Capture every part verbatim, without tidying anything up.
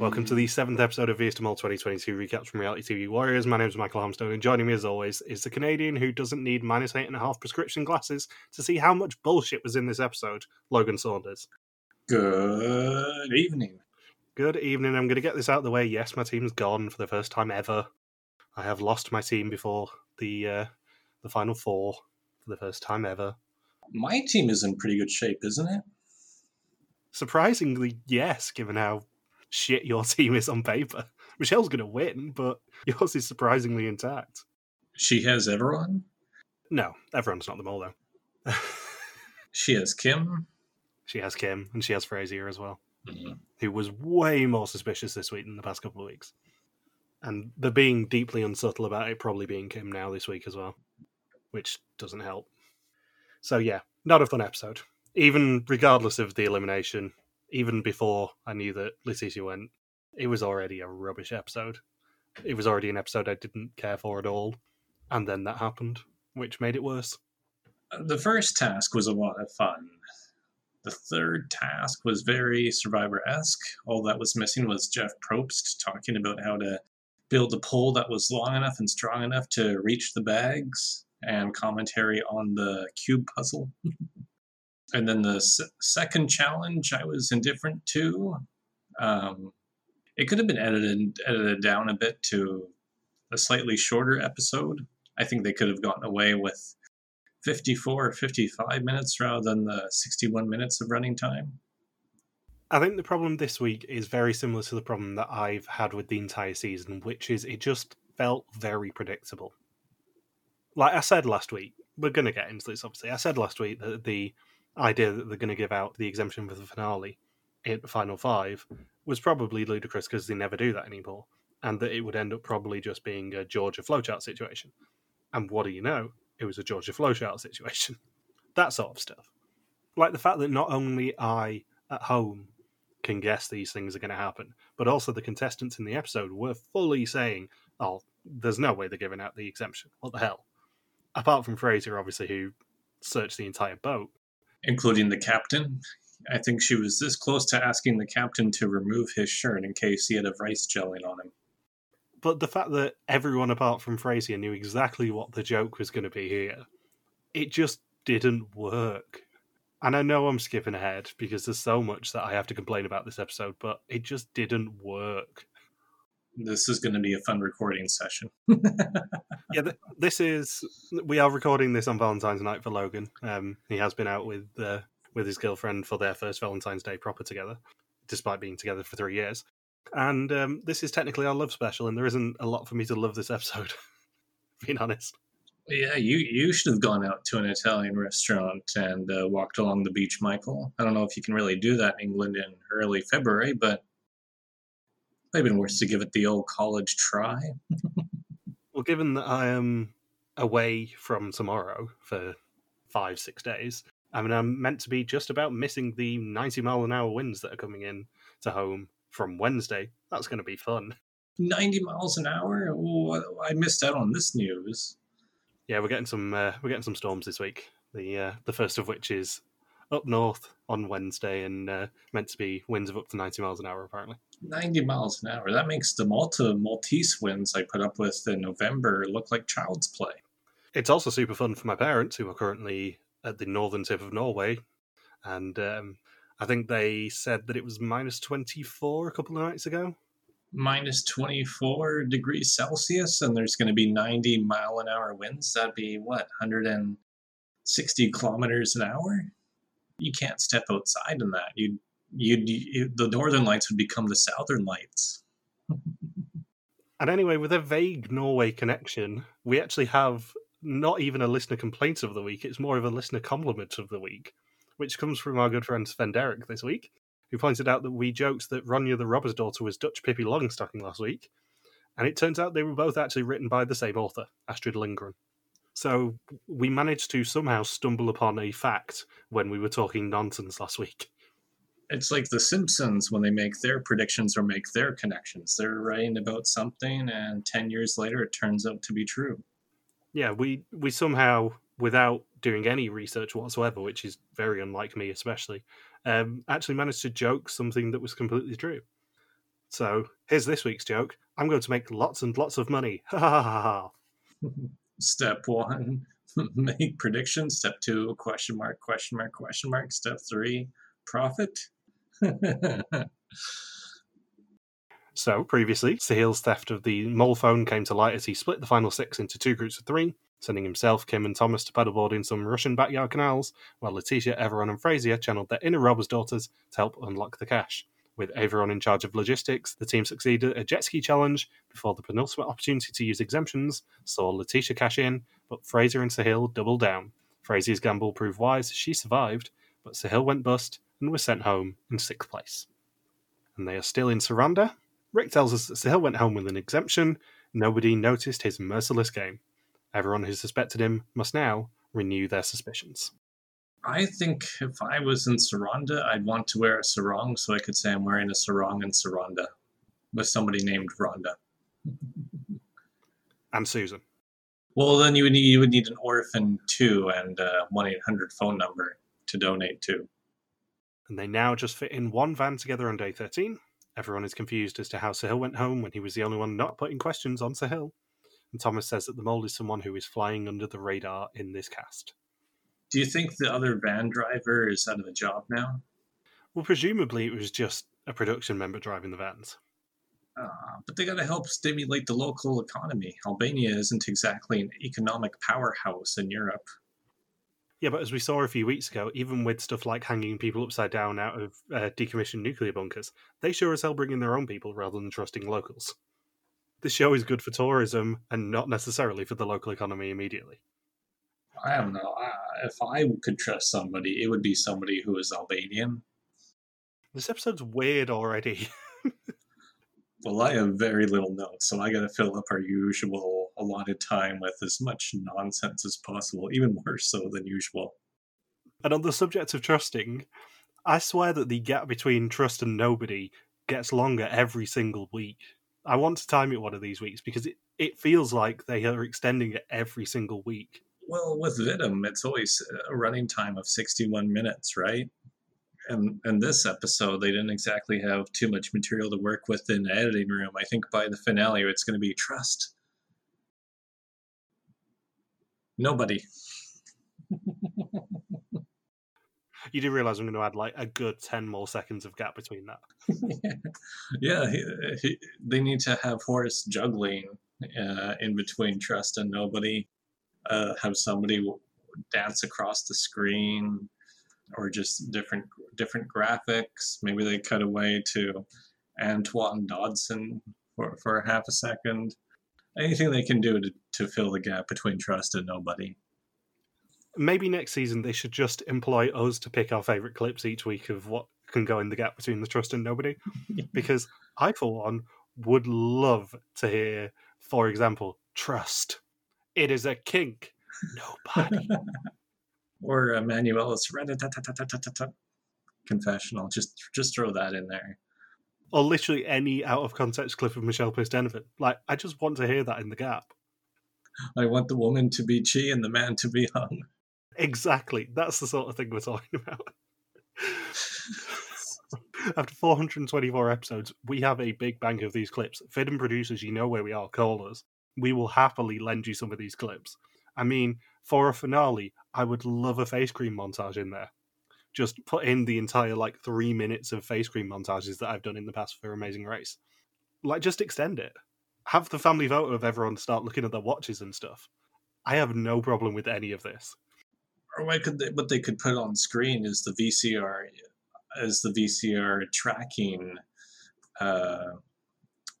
Welcome to the seventh episode of V S to Mole twenty twenty-two Recaps from Reality T V Warriors. My name is Michael Holmstone, and joining me as always is the Canadian who doesn't need minus eight and a half prescription glasses to see how much bullshit was in this episode, Logan Saunders. Good evening. Good evening. I'm going to get this out of the way. Yes, my team's gone for the first time ever. I have lost my team before the uh, the Final Four for the first time ever. My team is in pretty good shape, isn't it? Surprisingly, yes, given how shit your team is on paper. Michelle's going to win, but yours is surprisingly intact. She has Averon? No, Averon's not the mole, though. She has Kim. She has Kim, and she has Frazier as well, mm-hmm. who was way more suspicious this week than the past couple of weeks. And they're being deeply unsubtle about it probably being Kim now this week as well, which doesn't help. So yeah, not a fun episode. Even regardless of the elimination, even before I knew that Leticia went, it was already a rubbish episode. It was already an episode I didn't care for at all. And then that happened, which made it worse. The first task was a lot of fun. The third task was very Survivor-esque. All that was missing was Jeff Probst talking about how to build a pole that was long enough and strong enough to reach the bags and commentary on the cube puzzle. And then the s- second challenge I was indifferent to. Um, it could have been edited edited down a bit to a slightly shorter episode. I think they could have gotten away with fifty-four or fifty-five minutes rather than the sixty-one minutes of running time. I think the problem this week is very similar to the problem that I've had with the entire season, which is it just felt very predictable. Like I said last week, we're going to get into this, obviously. I said last week that the idea that they're going to give out the exemption for the finale in Final Five was probably ludicrous because they never do that anymore, and that it would end up probably just being a Georgia flowchart situation. And what do you know? It was a Georgia flowchart situation. That sort of stuff. Like the fact that not only I, at home, can guess these things are going to happen, but also the contestants in the episode were fully saying, oh, there's no way they're giving out the exemption. What the hell? Apart from Fraser, obviously, who searched the entire boat. Including the captain. I think she was this close to asking the captain to remove his shirt in case he had a rice gelling on him. But the fact that everyone apart from Frazier knew exactly what the joke was going to be here, it just didn't work. And I know I'm skipping ahead because there's so much that I have to complain about this episode, but it just didn't work. This is going to be a fun recording session. yeah, th- this is... We are recording this on Valentine's night for Logan. Um, he has been out with uh, with his girlfriend for their first Valentine's Day proper together, despite being together for three years. And um, this is technically our love special, and there isn't a lot for me to love this episode, being honest. Yeah, you, you should have gone out to an Italian restaurant and uh, walked along the beach, Michael. I don't know if you can really do that in England in early February, but... They've been worse to give it the old college try. Well, given that I am away from tomorrow for five, six days, I mean, I'm meant to be just about missing the ninety mile an hour winds that are coming in to home from Wednesday. That's going to be fun. ninety miles an hour? Oh, I missed out on this news. Yeah, we're getting some uh, we're getting some storms this week. The uh, the first of which is up north on Wednesday and uh, meant to be winds of up to ninety miles an hour, apparently. ninety miles an hour. That makes the Malta Maltese winds I put up with in November look like child's play. It's also super fun for my parents, who are currently at the northern tip of Norway. And um, I think they said that it was minus twenty-four a couple of nights ago. minus twenty-four degrees Celsius, and there's going to be ninety mile an hour winds. That'd be, what, one hundred sixty kilometers an hour? You can't step outside in that. You'd, you'd, you'd, the northern lights would become the southern lights. And anyway, with a vague Norway connection, we actually have not even a listener complaint of the week. It's more of a listener compliment of the week, which comes from our good friend Sven Derek this week, who pointed out that we joked that Ronja the Robber's Daughter was Dutch Pippi Longstocking last week. And it turns out they were both actually written by the same author, Astrid Lindgren. So we managed to somehow stumble upon a fact when we were talking nonsense last week. It's like The Simpsons when they make their predictions or make their connections. They're writing about something and ten years later it turns out to be true. Yeah, we, we somehow, without doing any research whatsoever, which is very unlike me especially, um, actually managed to joke something that was completely true. So here's this week's joke. I'm going to make lots and lots of money. Ha ha ha ha. Step one, make predictions. Step two, question mark, question mark, question mark. Step three, profit. So, previously, Sahil's theft of the mole phone came to light as he split the final six into two groups of three, sending himself, Kim, and Thomas to paddleboard in some Russian backyard canals, while Leticia, Averon, and Frazier channeled their inner robber's daughters to help unlock the cash. With Averon in charge of logistics, the team succeeded at a jet ski challenge before the penultimate opportunity to use exemptions saw Leticia cash in, but Frazier and Sahil doubled down. Frazier's gamble proved wise, she survived, but Sahil went bust and was sent home in sixth place. And they are still in Saranda. Rick tells us that Sahil went home with an exemption. Nobody noticed his merciless game. Everyone who suspected him must now renew their suspicions. I think if I was in Saranda, I'd want to wear a sarong so I could say I'm wearing a sarong in Saranda with somebody named Rhonda. And Susan. Well, then you would need, you would need an orphan too and a one eight hundred phone number to donate to. And they now just fit in one van together on day thirteen. Everyone is confused as to how Sahil went home when he was the only one not putting questions on Sahil. And Thomas says that the mole is someone who is flying under the radar in this cast. Do you think the other van driver is out of a job now? Well, presumably it was just a production member driving the vans. Uh, but they got to help stimulate the local economy. Albania isn't exactly an economic powerhouse in Europe. Yeah, but as we saw a few weeks ago, even with stuff like hanging people upside down out of uh, decommissioned nuclear bunkers, they sure as hell bring in their own people rather than trusting locals. This show is good for tourism and not necessarily for the local economy immediately. I don't know. I, if I could trust somebody, it would be somebody who is Albanian. This episode's weird already. Well, I have very little notes, so I got to fill up our usual allotted time with as much nonsense as possible, even more so than usual. And on the subject of trusting, I swear that the gap between trust and nobody gets longer every single week. I want to time it one of these weeks because it, it feels like they are extending it every single week. Well, with Vidim, it's always a running time of sixty-one minutes, right? And in this episode, they didn't exactly have too much material to work with in the editing room. I think by the finale, it's going to be trust. Nobody. You do realize I'm going to add like a good ten more seconds of gap between that. yeah, yeah he, he, they need to have Horace juggling uh, in between trust and nobody. Uh, have somebody dance across the screen, or just different different graphics. Maybe they cut away to Antoine Dodson for, for half a second. Anything they can do to, to fill the gap between trust and nobody. Maybe next season they should just employ us to pick our favourite clips each week of what can go in the gap between the trust and nobody. Because I, for one, would love to hear, for example, trust. It is a kink. Nobody. Or uh, Manuela's confessional. Just just throw that in there. Or literally any out-of-context clip of Michelle Postenovan. Like, I just want to hear that in the gap. I want the woman to be chi and the man to be hung. Exactly. That's the sort of thing we're talking about. After four hundred twenty-four episodes, we have a big bank of these clips. Vidim producers, you know where we are. Call us. We will happily lend you some of these clips. I mean, for a finale, I would love a face cream montage in there. Just put in the entire, like, three minutes of face cream montages that I've done in the past for Amazing Race. Like, just extend it. Have the family photo of everyone start looking at their watches and stuff. I have no problem with any of this. Or why could they, what they could put on screen is the V C R, is the V C R tracking, uh,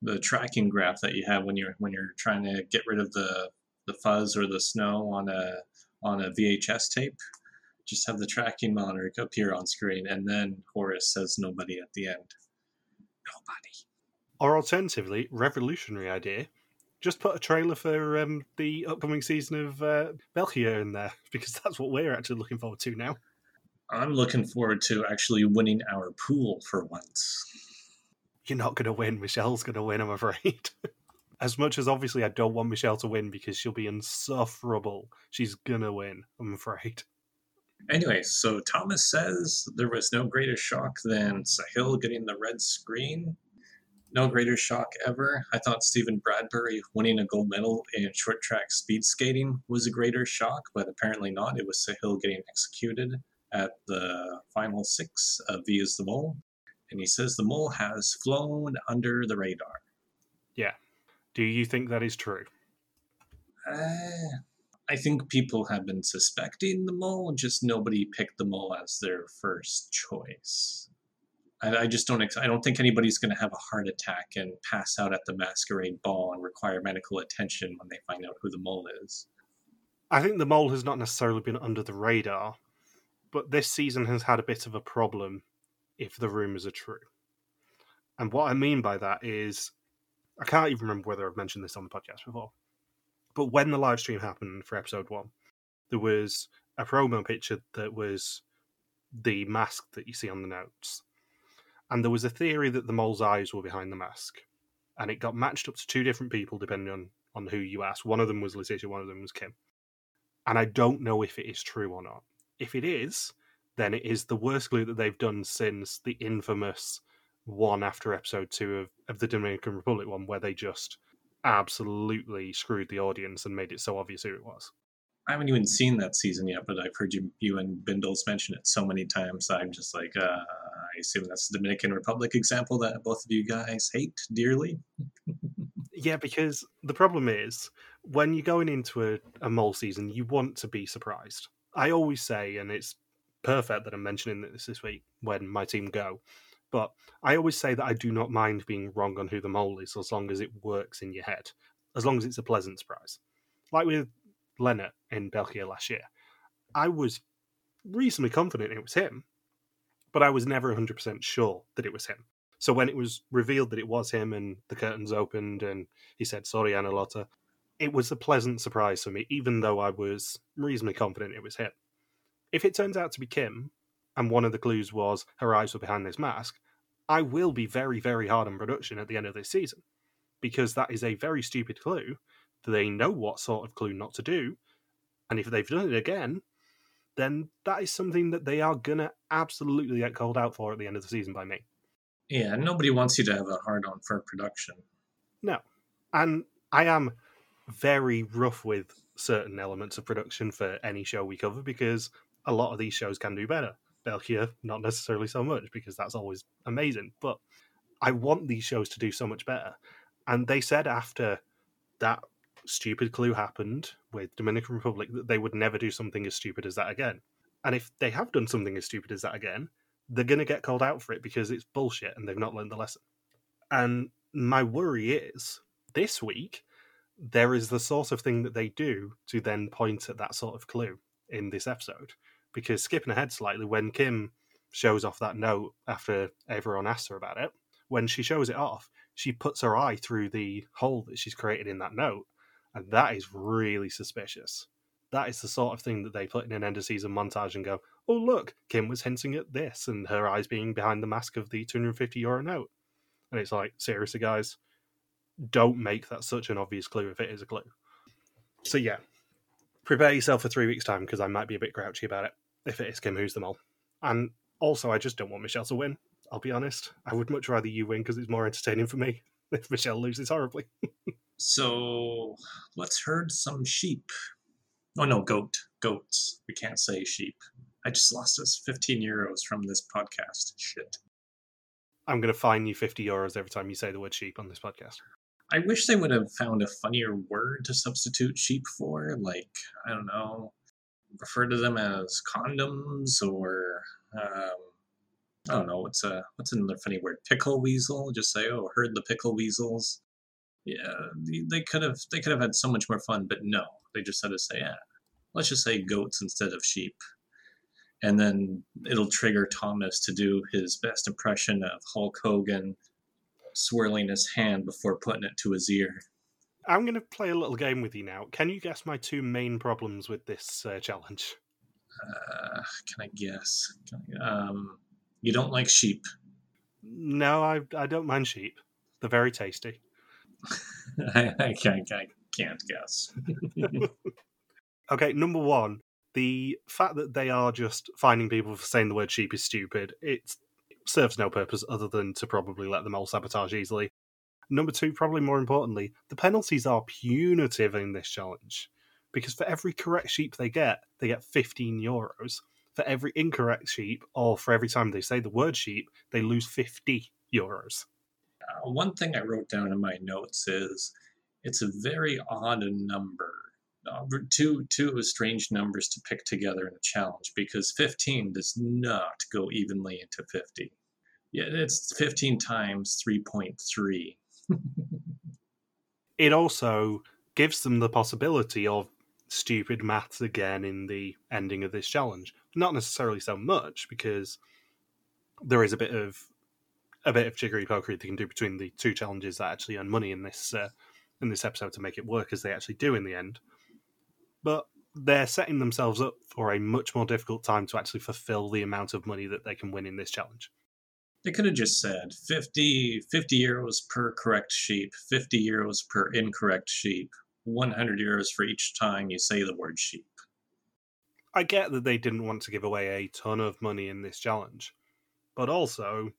the tracking graph that you have when you're when you're trying to get rid of the the fuzz or the snow on a on a V H S tape. Just have the tracking monitor appear on screen, and then Horace says nobody at the end. Nobody. Or alternatively, revolutionary idea, just put a trailer for um, the upcoming season of uh, België in there, because that's what we're actually looking forward to now. I'm looking forward to actually winning our pool for once. You're not going to win. Michelle's going to win, I'm afraid. As much as, obviously, I don't want Michelle to win because she'll be insufferable. She's going to win, I'm afraid. Anyway, so Thomas says there was no greater shock than Sahil getting the red screen. No greater shock ever. I thought Stephen Bradbury winning a gold medal in short track speed skating was a greater shock, but apparently not. It was Sahil getting executed at the final six of V is the Mole. And he says the mole has flown under the radar. Yeah. Do you think that is true? Uh, I think people have been suspecting the mole, just nobody picked the mole as their first choice. I, I just don't. Ex- I don't think anybody's going to have a heart attack and pass out at the masquerade ball and require medical attention when they find out who the mole is. I think the mole has not necessarily been under the radar, but this season has had a bit of a problem if the rumours are true. And what I mean by that is, I can't even remember whether I've mentioned this on the podcast before, but when the live stream happened for episode one, there was a promo picture that was the mask that you see on the notes. And there was a theory that the mole's eyes were behind the mask. And it got matched up to two different people, depending on, on who you asked. One of them was Leticia, one of them was Kim. And I don't know if it is true or not. If it is, then it is the worst clue that they've done since the infamous one after episode two of, of the Dominican Republic one, where they just absolutely screwed the audience and made it so obvious who it was. I haven't even seen that season yet, but I've heard you, you and Bindles mention it so many times. I'm just like, uh, I assume that's the Dominican Republic example that both of you guys hate dearly. Yeah, because the problem is, when you're going into a, a mole season, you want to be surprised. I always say, and it's perfect that I'm mentioning this this week when my team go, but I always say that I do not mind being wrong on who the mole is, as long as it works in your head, as long as it's a pleasant surprise. Like with Leonard in België last year, I was reasonably confident it was him, but I was never one hundred percent sure that it was him. So when it was revealed that it was him and the curtains opened and he said, sorry, Analotta, it was a pleasant surprise for me, even though I was reasonably confident it was him. If it turns out to be Kim, and one of the clues was her eyes were behind this mask, I will be very, very hard on production at the end of this season, because that is a very stupid clue. They know what sort of clue not to do, and if they've done it again, then that is something that they are going to absolutely get called out for at the end of the season by me. Yeah, nobody wants you to have a hard-on for production. No, and I am very rough with certain elements of production for any show we cover, because a lot of these shows can do better. België, not necessarily so much, because that's always amazing, but I want these shows to do so much better. And they said after that stupid clue happened with Dominican Republic that they would never do something as stupid as that again. And if they have done something as stupid as that again, they're going to get called out for it because it's bullshit and they've not learned the lesson. And my worry is, this week, there is the sort of thing that they do to then point at that sort of clue in this episode. Because skipping ahead slightly, when Kim shows off that note after everyone asks her about it, when she shows it off, she puts her eye through the hole that she's created in that note. And that is really suspicious. That is the sort of thing that they put in an end-of-season montage and go, oh, look, Kim was hinting at this, and her eyes being behind the mask of the two hundred fifty euro note. And it's like, seriously, guys, don't make that such an obvious clue if it is a clue. So, yeah, prepare yourself for three weeks' time, because I might be a bit grouchy about it if it is Kim who's the mole. And also, I just don't want Michelle to win, I'll be honest. I would much rather you win, because it's more entertaining for me if Michelle loses horribly. So let's herd some sheep. Oh no, goat. Goats. We can't say sheep. I just lost us fifteen euros from this podcast. Shit. I'm going to fine you fifty euros every time you say the word sheep on this podcast. I wish they would have found a funnier word to substitute sheep for. Like, I don't know, refer to them as condoms or, um, I don't know, what's, a, what's another funny word? Pickle weasel? Just say, oh, herd the pickle weasels. Yeah, they could have they could have had so much more fun, but no, they just had to say, yeah, let's just say goats instead of sheep. And then it'll trigger Thomas to do his best impression of Hulk Hogan swirling his hand before putting it to his ear. I'm going to play a little game with you now. Can you guess my two main problems with this uh, challenge? Uh, can I guess? Can I, um, you don't like sheep. No, I, I don't mind sheep. They're very tasty. I, I, can't, I can't guess. Okay, number one, the fact that they are just finding people for saying the word sheep is stupid. It serves no purpose other than to probably let them all sabotage easily. number two, probably more importantly, the penalties are punitive in this challenge, because for every correct sheep they get, they get fifteen euros. For every incorrect sheep, or for every time they say the word sheep, they lose fifty euros. Uh, one thing I wrote down in my notes is it's a very odd number. Uh, two, two is strange numbers to pick together in a challenge, because fifteen does not go evenly into fifty. Yeah, it's fifteen times three point three. It also gives them the possibility of stupid maths again in the ending of this challenge. Not necessarily so much, because there is a bit of a bit of jiggery pokery they can do between the two challenges that actually earn money in this uh, in this episode to make it work, as they actually do in the end. But they're setting themselves up for a much more difficult time to actually fulfill the amount of money that they can win in this challenge. They could have just said fifty euros per correct sheep, fifty euros per incorrect sheep, one hundred euros for each time you say the word sheep. I get that they didn't want to give away a ton of money in this challenge, but also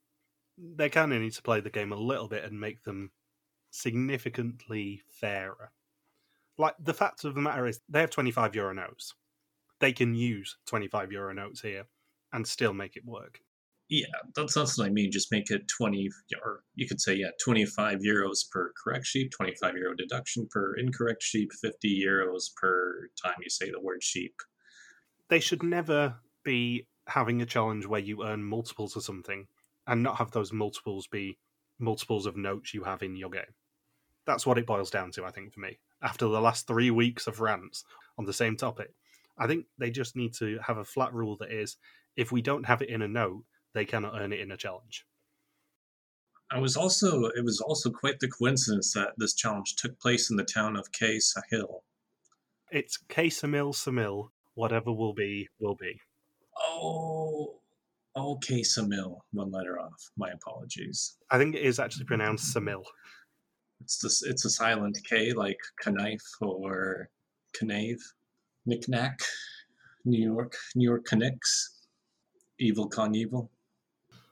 they kind of need to play the game a little bit and make them significantly fairer. Like, the fact of the matter is they have twenty-five euro notes. They can use twenty-five euro notes here and still make it work. Yeah, that's, that's what I mean. Just make it twenty, or you could say, yeah, twenty-five euros per correct sheep, twenty-five euro deduction per incorrect sheep, fifty euros per time you say the word sheep. They should never be having a challenge where you earn multiples of something and not have those multiples be multiples of notes you have in your game. That's what it boils down to, I think, for me. After the last three weeks of rants on the same topic, I think they just need to have a flat rule that is, if we don't have it in a note, they cannot earn it in a challenge. I was also, it was also quite the coincidence that this challenge took place in the town of K. Sahil. It's Ksamil, Samil, whatever will be, will be. Oh, okay, Ksamil, one letter off. My apologies. I think it is actually pronounced Samil. It's this, it's a silent K, like Knife or Knave, Knick-Knack, New York, New York Knicks, Evil Knievel.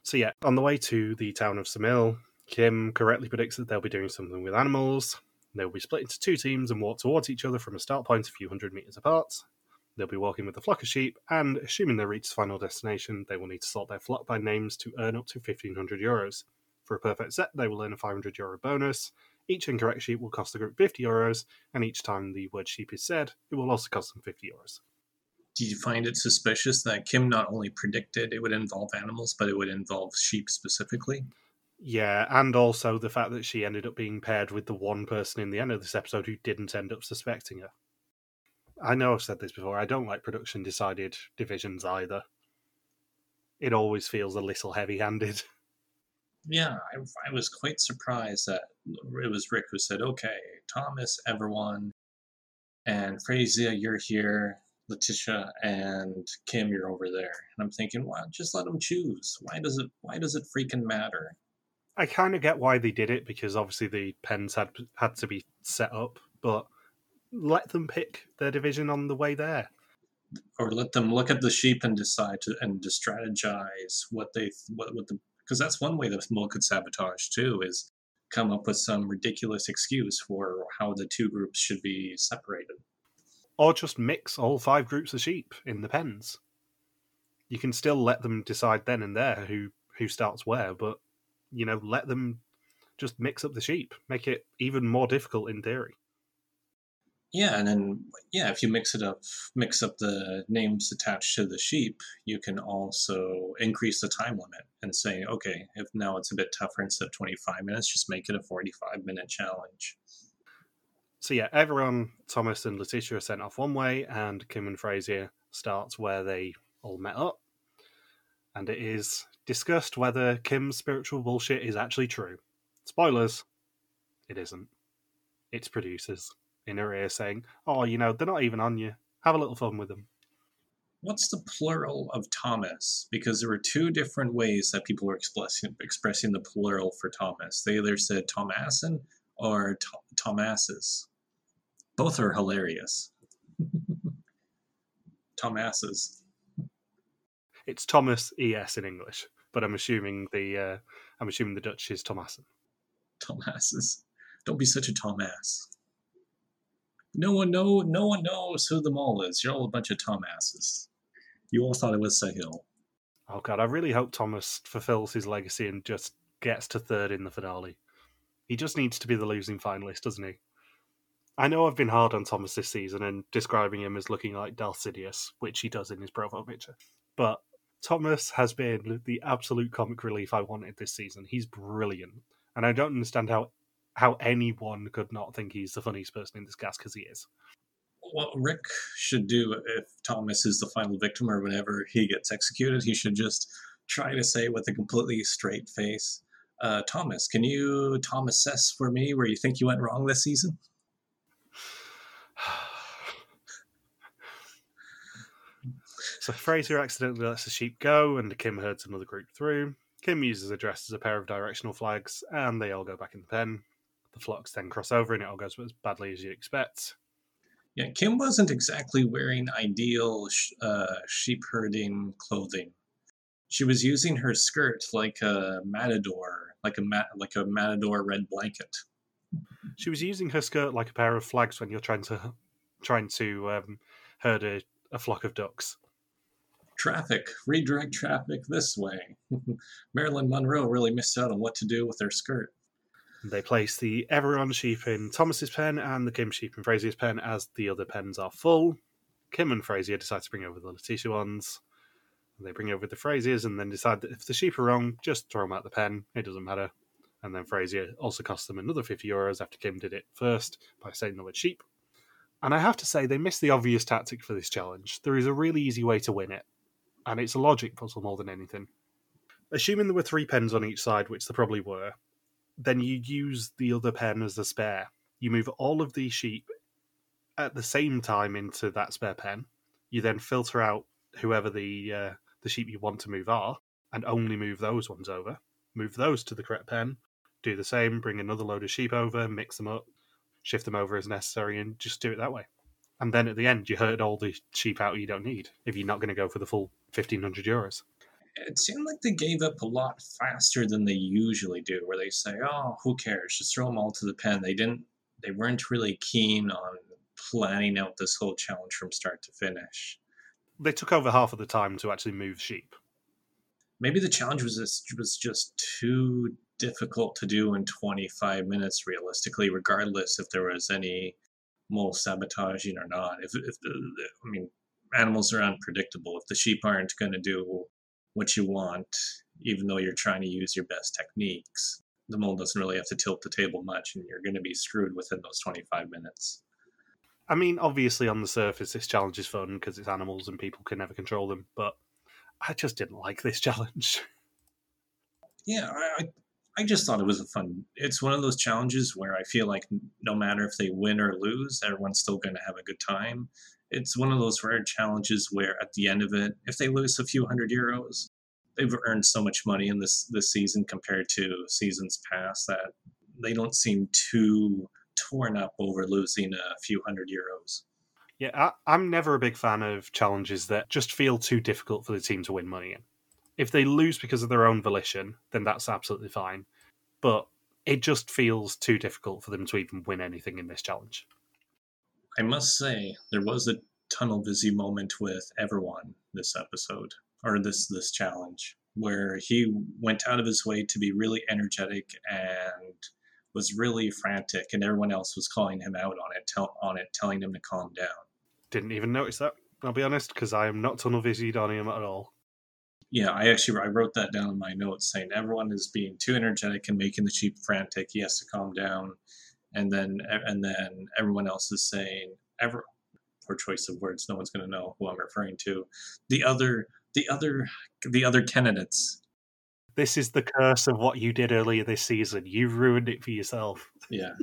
So yeah, on the way to the town of Ksamil, Kim correctly predicts that they'll be doing something with animals. They'll be split into two teams and walk towards each other from a start point a few hundred metres apart. They'll be walking with a flock of sheep, and assuming they reach the final destination, they will need to sort their flock by names to earn up to fifteen hundred euros. For a perfect set, they will earn a five hundred euro bonus. Each incorrect sheep will cost the group fifty euros, and each time the word sheep is said, it will also cost them fifty euros. Did you find it suspicious that Kim not only predicted it would involve animals, but it would involve sheep specifically? Yeah, and also the fact that she ended up being paired with the one person in the end of this episode who didn't end up suspecting her. I know I've said this before, I don't like production-decided divisions either. It always feels a little heavy-handed. Yeah, I, I was quite surprised that it was Rick who said, okay, Thomas, everyone, and Frazier, you're here. Leticia and Kim, you're over there. And I'm thinking, well, just let them choose. Why does it why does it freaking matter? I kind of get why they did it, because obviously the pens had had to be set up, but let them pick their division on the way there. Or let them look at the sheep and decide to and to strategize what they what what the because that's one way that Mole could sabotage too, is come up with some ridiculous excuse for how the two groups should be separated. Or just mix all five groups of sheep in the pens. You can still let them decide then and there who, who starts where, but, you know, let them just mix up the sheep. Make it even more difficult in theory. Yeah, and then, yeah, if you mix it up, mix up the names attached to the sheep, you can also increase the time limit and say, okay, if now it's a bit tougher, instead of twenty-five minutes, just make it a forty-five minute challenge. So yeah, Averon, Thomas and Leticia are sent off one way, and Kim and Frazier starts where they all met up. And it is discussed whether Kim's spiritual bullshit is actually true. Spoilers, it isn't. It's producers in her ear saying, oh, you know, they're not even on you. Have a little fun with them. What's the plural of Thomas? Because there were two different ways that people were expressing, expressing the plural for Thomas. They either said Thomasin or to- Thomases. Both are hilarious. Thomases. It's Thomas E S in English, but I'm assuming the uh, I'm assuming the Dutch is Thomasin. Dumbasses. Don't be such a Thomas. No one know, no one knows who the mole is. You're all a bunch of Thomases. You all thought it was Sahil. Oh God, I really hope Thomas fulfills his legacy and just gets to third in the finale. He just needs to be the losing finalist, doesn't he? I know I've been hard on Thomas this season and describing him as looking like Darth Sidious, which he does in his profile picture. But Thomas has been the absolute comic relief I wanted this season. He's brilliant. And I don't understand how how anyone could not think he's the funniest person in this cast, because he is. What Rick should do if Thomas is the final victim or whenever he gets executed, he should just try to say with a completely straight face, uh, Thomas, can you Thomas-sess for me where you think you went wrong this season? So Frazier accidentally lets the sheep go and Kim herds another group through. Kim uses a dress as a pair of directional flags and they all go back in the pen. The flocks then cross over and it all goes as badly as you'd expect. Yeah, Kim wasn't exactly wearing ideal sh- uh, sheep herding clothing. She was using her skirt like a matador, like a mat, like a matador red blanket. She was using her skirt like a pair of flags when you're trying to trying to um, herd a, a flock of ducks. Traffic, redirect traffic this way. Marilyn Monroe really missed out on what to do with her skirt. They place the Averon sheep in Thomas's pen and the Kim sheep in Frazier's pen as the other pens are full. Kim and Frazier decide to bring over the Leticia ones. They bring over the Fraziers and then decide that if the sheep are wrong, just throw them out the pen. It doesn't matter. And then Frazier also costs them another fifty euros after Kim did it first by saying the word sheep. And I have to say, they missed the obvious tactic for this challenge. There is a really easy way to win it. And it's a logic puzzle more than anything. Assuming there were three pens on each side, which there probably were, then you use the other pen as a spare. You move all of the sheep at the same time into that spare pen. You then filter out whoever the uh, the sheep you want to move are, and only move those ones over. Move those to the correct pen, do the same, bring another load of sheep over, mix them up, shift them over as necessary, and just do it that way. And then at the end, you herd all the sheep out you don't need, if you're not going to go for the full fifteen hundred euros. It seemed like they gave up a lot faster than they usually do, where they say, oh, who cares? Just throw them all to the pen. They didn't, they weren't really keen on planning out this whole challenge from start to finish. They took over half of the time to actually move sheep. Maybe the challenge was just, was just too difficult to do in twenty-five minutes, realistically, regardless if there was any mole sabotaging or not. If, if I mean, animals are unpredictable. If the sheep aren't going to do what you want, even though you're trying to use your best techniques, the mole doesn't really have to tilt the table much, and you're going to be screwed within those twenty-five minutes. I mean, obviously on the surface this challenge is fun because it's animals and people can never control them, but I just didn't like this challenge. Yeah, I I just thought it was a fun... It's one of those challenges where I feel like no matter if they win or lose, everyone's still going to have a good time. It's one of those rare challenges where at the end of it, if they lose a few hundred euros, they've earned so much money in this, this season compared to seasons past that they don't seem too torn up over losing a few hundred euros. Yeah, I, I'm never a big fan of challenges that just feel too difficult for the team to win money in. If they lose because of their own volition, then that's absolutely fine. But it just feels too difficult for them to even win anything in this challenge. I must say, there was a tunnel vision moment with everyone this episode, or this this challenge, where he went out of his way to be really energetic and was really frantic, and everyone else was calling him out on it, tell, on it, telling him to calm down. Didn't even notice that, I'll be honest, because I am not tunnel visioned on him at all. Yeah, I actually I wrote that down in my notes, saying everyone is being too energetic and making the sheep frantic. He has to calm down. And then and then everyone else is saying, ever, poor choice of words, no one's going to know who I'm referring to. The other, the other, the other candidates. This is the curse of what you did earlier this season. You've ruined it for yourself. Yeah.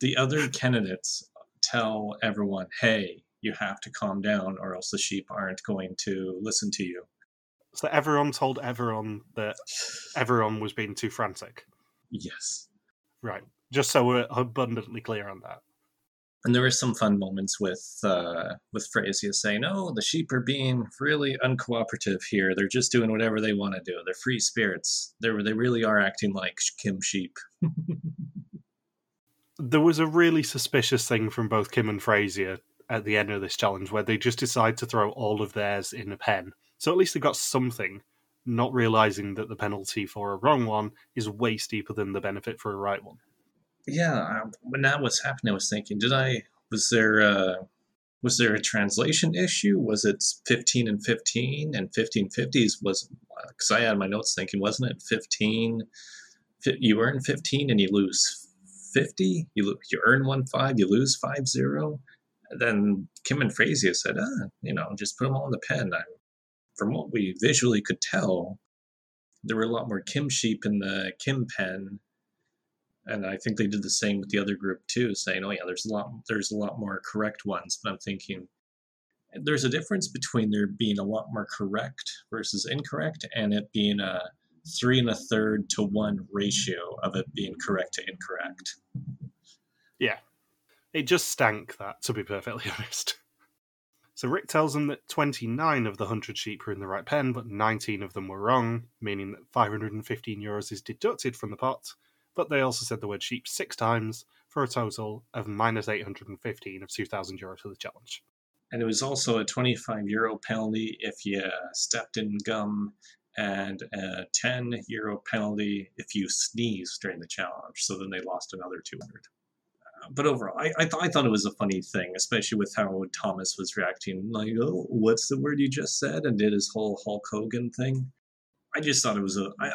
The other candidates tell everyone, hey, you have to calm down or else the sheep aren't going to listen to you. So everyone told everyone that everyone was being too frantic. Yes. Right. Just so we're abundantly clear on that. And there were some fun moments with uh, with Frazier saying, oh, the sheep are being really uncooperative here. They're just doing whatever they want to do. They're free spirits. They're, they really are acting like Kim sheep. there was a really suspicious thing from both Kim and Frazier at the end of this challenge where they just decide to throw all of theirs in a pen. So at least they got something, not realising that the penalty for a wrong one is way steeper than the benefit for a right one. Yeah, I, when that was happening, I was thinking, did I, was there a, was there a translation issue? Was it fifteen and fifteen and fifteen fifties? Was, because I had my notes thinking, wasn't it fifteen, you earn fifteen and you lose fifty? You you earn one five, you lose five zero? Then Kim and Frazier said, ah, you know, just put them all in the pen. I, from what we visually could tell, there were a lot more Kim sheep in the Kim pen. And I think they did the same with the other group too, saying, "Oh yeah, there's a lot, there's a lot more correct ones." But I'm thinking, there's a difference between there being a lot more correct versus incorrect, and it being a three and a third to one ratio of it being correct to incorrect. Yeah, it just stank that, to be perfectly honest. So Rick tells them that twenty-nine of the one hundred sheep were in the right pen, but nineteen of them were wrong, meaning that five hundred fifteen euros is deducted from the pot. But they also said the word sheep six times for a total of minus eight hundred fifteen of two thousand euros for the challenge. And it was also a twenty-five euro penalty if you stepped in gum and a ten euro penalty if you sneezed during the challenge. So then they lost another two hundred. Uh, but overall, I, I, th- I thought it was a funny thing, especially with how Thomas was reacting. Like, oh, what's the word you just said? And did his whole Hulk Hogan thing. I just thought it was a... I,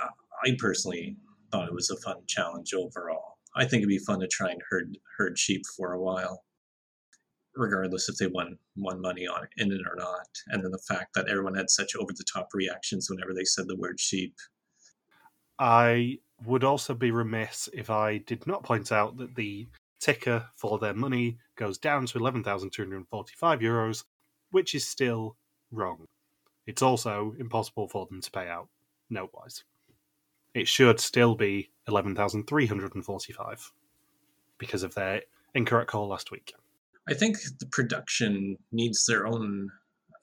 I personally... thought it was a fun challenge overall. I think it'd be fun to try and herd herd sheep for a while, regardless if they won won money on in it or not. And then the fact that everyone had such over-the-top reactions whenever they said the word sheep. I would also be remiss if I did not point out that the ticker for their money goes down to eleven thousand two hundred forty-five euros, which is still wrong. It's also impossible for them to pay out, note-wise. It should still be eleven thousand three hundred forty-five because of their incorrect call last week. I think the production needs their own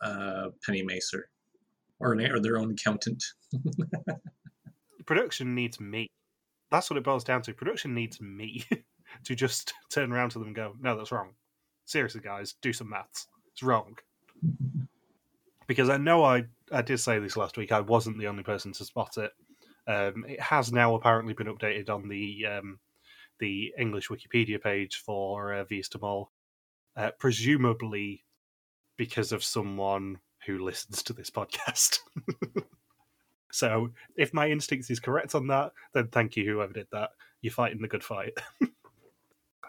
uh, penny macer or, or their own accountant. Production needs me. That's what it boils down to. Production needs me to just turn around to them and go, no, that's wrong. Seriously, guys, do some maths. It's wrong. Because I know I, I did say this last week. I wasn't the only person to spot it. Um, it has now apparently been updated on the um, the English Wikipedia page for uh, Vista Mall, uh, presumably because of someone who listens to this podcast. So if my instinct is correct on that, then thank you, whoever did that. You're fighting the good fight.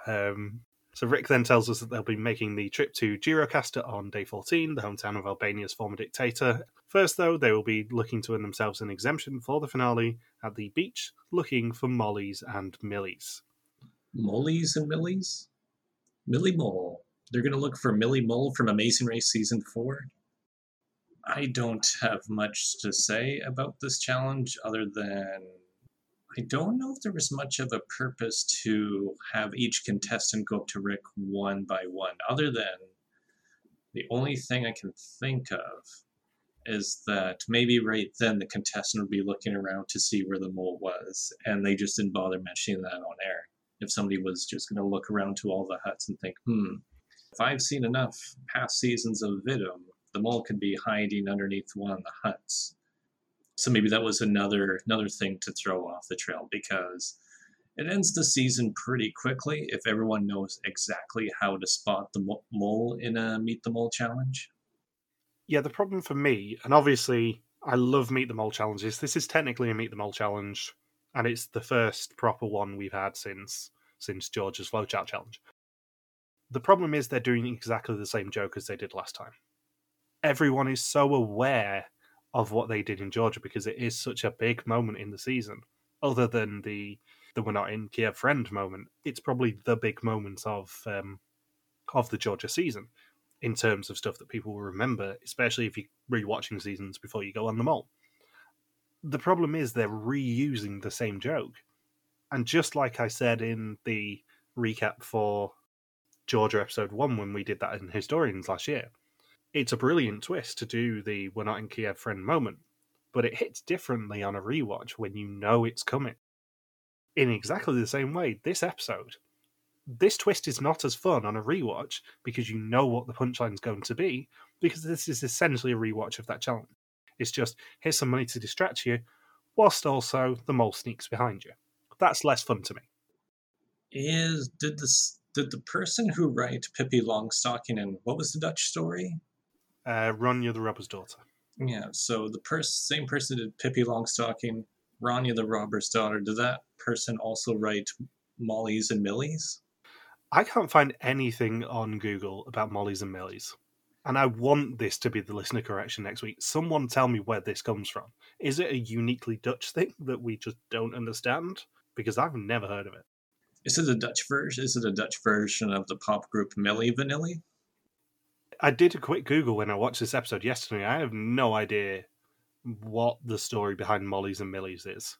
um, so Rick then tells us that they'll be making the trip to Gjirokastër on day fourteen, the hometown of Albania's former dictator. First, though, they will be looking to win themselves an exemption for the finale at the beach, looking for Mollies and Millies. Mollies and Millies? Millie Mole. They're going to look for Millie Mole from Amazing Race Season four. I don't have much to say about this challenge other than I don't know if there was much of a purpose to have each contestant go up to Rick one by one, other than the only thing I can think of is that maybe right then the contestant would be looking around to see where the mole was, and they just didn't bother mentioning that on air. If somebody was just going to look around to all the huts and think, hmm, if I've seen enough past seasons of Vidum, the mole could be hiding underneath one of the huts. So maybe that was another another thing to throw off the trail, because it ends the season pretty quickly if everyone knows exactly how to spot the mole in a Meet the Mole challenge. Yeah, the problem for me, and obviously I love Meet the Mole challenges. This is technically a Meet the Mole challenge, and it's the first proper one we've had since since George's Flowchart challenge. The problem is they're doing exactly the same joke as they did last time. Everyone is so aware of what they did in Georgia because it is such a big moment in the season. Other than the, the we're not in Kiev friend moment, it's probably the big moment of um, of the Georgia season, in terms of stuff that people will remember, especially if you're rewatching seasons before you go on them all. The problem is they're reusing the same joke. And just like I said in the recap for Georgia episode one when we did that in Historians last year, it's a brilliant twist to do the we're not in Kiev friend moment, but it hits differently on a rewatch when you know it's coming. In exactly the same way, this episode, this twist is not as fun on a rewatch because you know what the punchline's going to be, because this is essentially a rewatch of that challenge. It's just, here's some money to distract you, whilst also the mole sneaks behind you. That's less fun to me. Is did this did the person who wrote Pippi Longstocking and what was the Dutch story? Uh, Ronja the Robber's Daughter. Yeah, so the pers- same person did Pippi Longstocking, Ronja the Robber's Daughter. Did that person also write Molly's and Millie's? I can't find anything on Google about Molly's and Millie's. And I want this to be the listener correction next week. Someone tell me where this comes from. Is it a uniquely Dutch thing that we just don't understand? Because I've never heard of it. Is it a Dutch version? Is it a Dutch version of the pop group Milli Vanilli? I did a quick Google when I watched this episode yesterday. I have no idea what the story behind Molly's and Millie's is.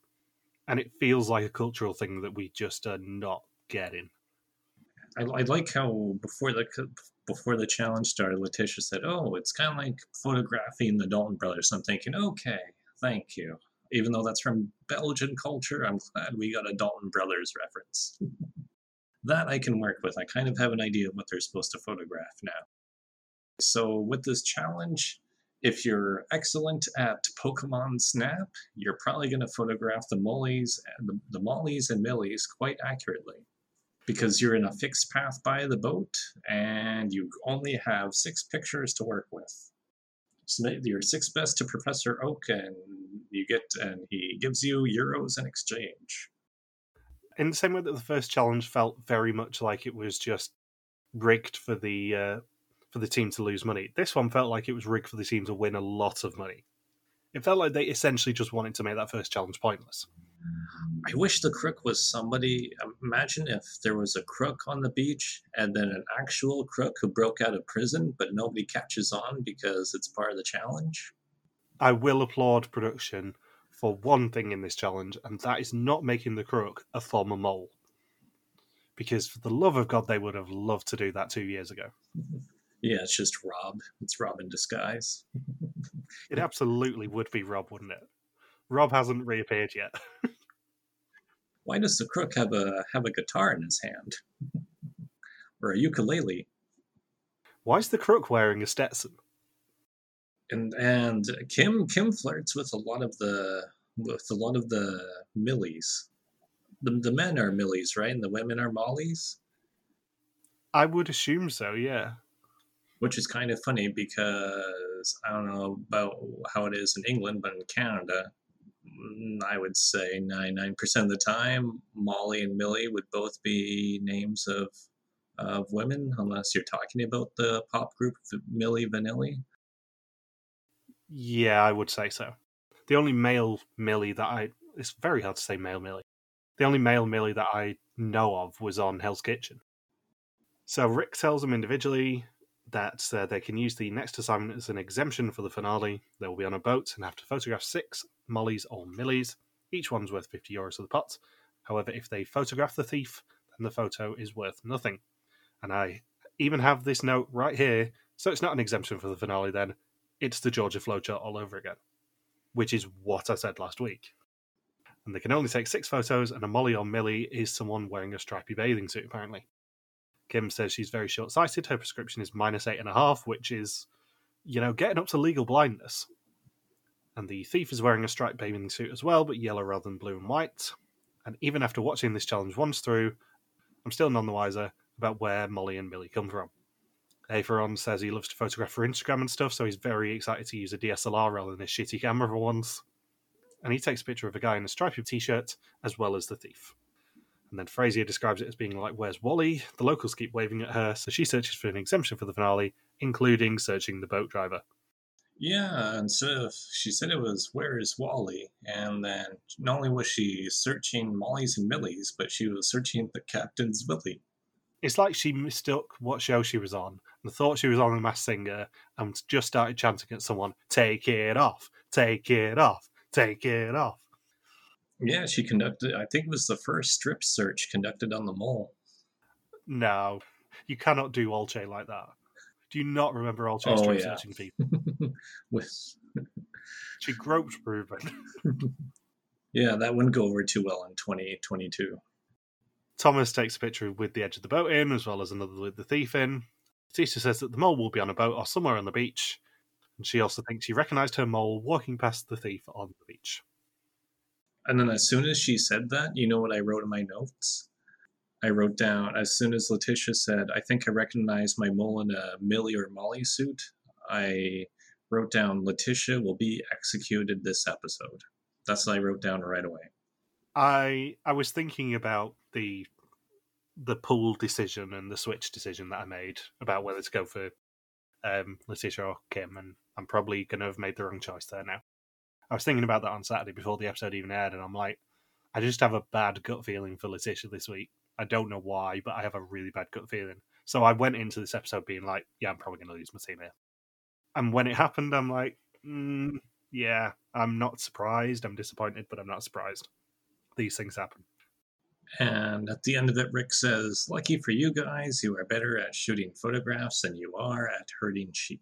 And it feels like a cultural thing that we just are not getting. I, I like how before the before the challenge started, Leticia said, "Oh, it's kind of like photographing the Dalton Brothers." I'm thinking, "Okay, thank you." Even though that's from Belgian culture, I'm glad we got a Dalton Brothers reference. That I can work with. I kind of have an idea of what they're supposed to photograph now. So with this challenge, if you're excellent at Pokemon Snap, you're probably going to photograph the Mollies, the, the Mollies and Millies quite accurately. Because you're in a fixed path by the boat, and you only have six pictures to work with. Submit your six best to Professor Oak, and you get, and he gives you euros in exchange. In the same way that the first challenge felt very much like it was just rigged for the uh, for the team to lose money, this one felt like it was rigged for the team to win a lot of money. It felt like they essentially just wanted to make that first challenge pointless. I wish the crook was somebody. Imagine if there was a crook on the beach and then an actual crook who broke out of prison, but nobody catches on because it's part of the challenge. I will applaud production for one thing in this challenge, and that is not making the crook a former mole. Because for the love of God, they would have loved to do that two years ago. Yeah, it's just Rob. It's Rob in disguise. It absolutely would be Rob, wouldn't it? Rob hasn't reappeared yet. Why does the crook have a have a guitar in his hand? Or a ukulele? Why is the crook wearing a Stetson? And and Kim Kim flirts with a lot of the with a lot of the Millies. The the men are Millies, right? And the women are Mollies? I would assume so, yeah. Which is kind of funny because I don't know about how it is in England, but in Canada, I would say ninety-nine percent of the time, Molly and Millie would both be names of of women, unless you're talking about the pop group Milli Vanilli. Yeah, I would say so. The only male Millie that I... It's very hard to say male Millie. The only male Millie that I know of was on Hell's Kitchen. So Rick tells them individually that uh, they can use the next assignment as an exemption for the finale. They will be on a boat and have to photograph six Mollies or Millies. Each one's worth fifty euros of the pot. However, if they photograph the thief, then the photo is worth nothing. And I even have this note right here, so it's not an exemption for the finale then. It's the Georgia flowchart all over again, which is what I said last week. And they can only take six photos, and a Molly or Millie is someone wearing a stripy bathing suit, apparently. Kim says she's very short-sighted. Her prescription is minus eight and a half, which is, you know, getting up to legal blindness. And the thief is wearing a striped bathing suit as well, but yellow rather than blue and white. And even after watching this challenge once through, I'm still none the wiser about where Molly and Millie come from. Averon says he loves to photograph for Instagram and stuff, so he's very excited to use a D S L R rather than a shitty camera for once. And he takes a picture of a guy in a striped t-shirt, as well as the thief. And then Frazier describes it as being like, "Where's Wally?" The locals keep waving at her, so she searches for an exemption for the finale, including searching the boat driver. Yeah, and so she said it was, "Where is Wally?" And then not only was she searching Mollies and Millies, but she was searching the captain's Willie. It's like she mistook what show she was on and thought she was on The Masked Singer and just started chanting at someone, "Take it off, take it off, take it off." Yeah, she conducted, I think it was the first strip search conducted on the mole. No, you cannot do Olche like that. Do you not remember Olche oh, strip yeah. searching people? With... She groped Ruben. Yeah, that wouldn't go over too well in twenty twenty-two. Thomas takes a picture with the edge of the boat in, as well as another with the thief in. Leticia says that the mole will be on a boat or somewhere on the beach, and she also thinks she recognised her mole walking past the thief on the beach. And then as soon as she said that, you know what I wrote in my notes? I wrote down, as soon as Leticia said, I think I recognize my mole in a Millie or Molly suit, I wrote down, Leticia will be executed this episode. That's what I wrote down right away. I I was thinking about the the pull decision and the switch decision that I made about whether to go for um, Leticia or Kim, and I'm probably going to have made the wrong choice there now. I was thinking about that on Saturday before the episode even aired, and I'm like, I just have a bad gut feeling for Leticia this week. I don't know why, but I have a really bad gut feeling. So I went into this episode being like, yeah, I'm probably going to lose my team here. And when it happened, I'm like, mm, yeah, I'm not surprised. I'm disappointed, but I'm not surprised. These things happen. And at the end of it, Rick says, lucky for you guys, you are better at shooting photographs than you are at herding sheep.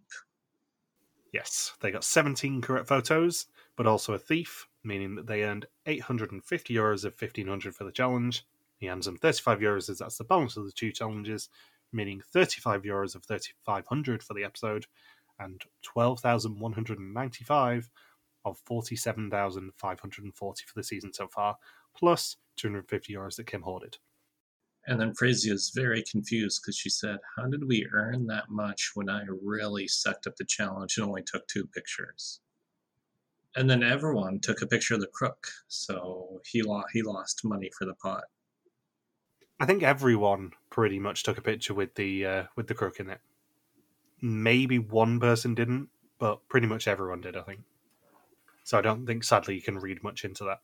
Yes, they got seventeen correct photos, but also a thief, meaning that they earned eight hundred fifty euros of fifteen hundred for the challenge. He hands them thirty-five euros as that's the balance of the two challenges, meaning thirty-five euros of thirty-five hundred for the episode, and twelve thousand one hundred ninety-five of forty-seven thousand five hundred forty for the season so far, plus two hundred fifty euros that Kim hoarded. And then Frazier is very confused because she said, how did we earn that much when I really sucked up the challenge and only took two pictures? And then everyone took a picture of the crook, so he, lo- he lost money for the pot. I think everyone pretty much took a picture with the uh, with the crook in it. Maybe one person didn't, but pretty much everyone did, I think. So I don't think, sadly, you can read much into that.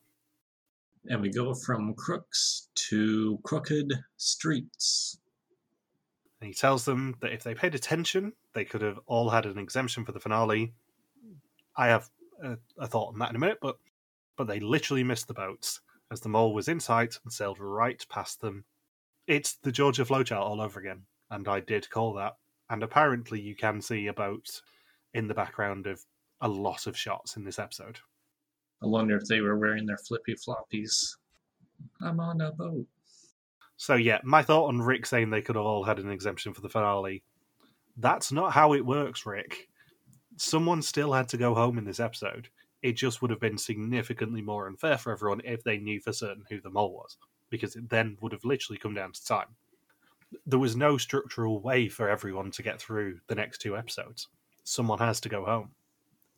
And we go from crooks to crooked streets. And he tells them that if they paid attention, they could have all had an exemption for the finale. I have a, a thought on that in a minute, but but they literally missed the boats, as the mole was in sight and sailed right past them. It's the Georgia flowchart all over again, and I did call that. And apparently you can see a boat in the background of a lot of shots in this episode. I wonder if they were wearing their flippy floppies. I'm on a boat. So yeah, my thought on Rick saying they could have all had an exemption for the finale. That's not how it works, Rick. Someone still had to go home in this episode. It just would have been significantly more unfair for everyone if they knew for certain who the mole was, because it then would have literally come down to time. There was no structural way for everyone to get through the next two episodes. Someone has to go home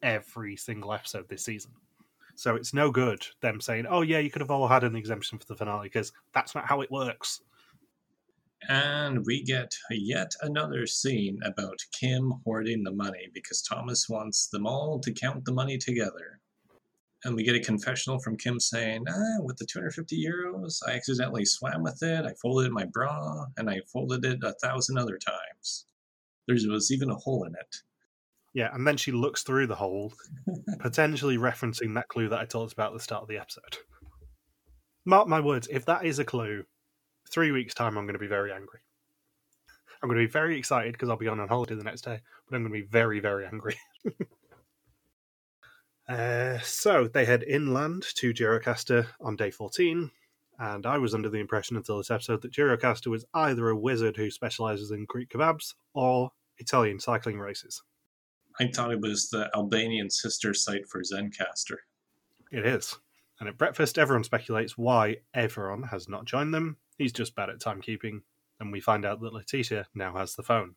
every single episode this season. So it's no good them saying, oh yeah, you could have all had an exemption for the finale, because that's not how it works. And we get yet another scene about Kim hoarding the money because Thomas wants them all to count the money together. And we get a confessional from Kim saying, ah, with the two hundred fifty euros, I accidentally swam with it, I folded my bra, and I folded it a thousand other times. There was even a hole in it. Yeah, and then she looks through the hole, potentially referencing that clue that I talked about at the start of the episode. Mark my words, if that is a clue, three weeks' time I'm going to be very angry. I'm going to be very excited because I'll be on on holiday the next day, but I'm going to be very, very angry. Uh, so they head inland to Gjirokastër on day fourteen, and I was under the impression until this episode that Gjirokastër was either a wizard who specialises in Greek kebabs or Italian cycling races. I thought it was the Albanian sister site for Zencastr. It is. And at breakfast, everyone speculates why Averon has not joined them. He's just bad at timekeeping, and we find out that Leticia now has the phone.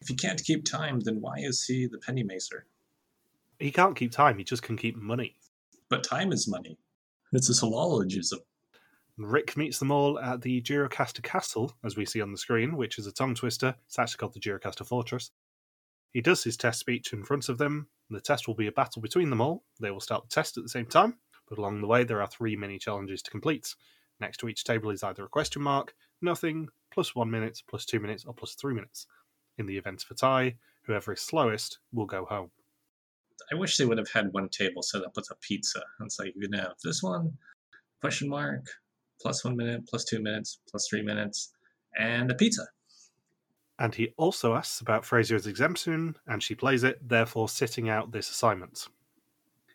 If he can't keep time, then why is he the penny macer? He can't keep time, he just can keep money. But time is money. It's a syllogism. Rick meets them all at the Gjirokastër Castle, as we see on the screen, which is a tongue twister. It's actually called the Gjirokastër Fortress. He does his test speech in front of them. The test will be a battle between them all. They will start the test at the same time, but along the way there are three mini-challenges to complete. Next to each table is either a question mark, nothing, plus one minute, plus two minutes, or plus three minutes. In the event of a tie, whoever is slowest will go home. I wish they would have had one table set up with a pizza. It's like, you can have this one, question mark, plus one minute, plus two minutes, plus three minutes, and a pizza. And he also asks about Frazier's exemption, and she plays it, therefore sitting out this assignment.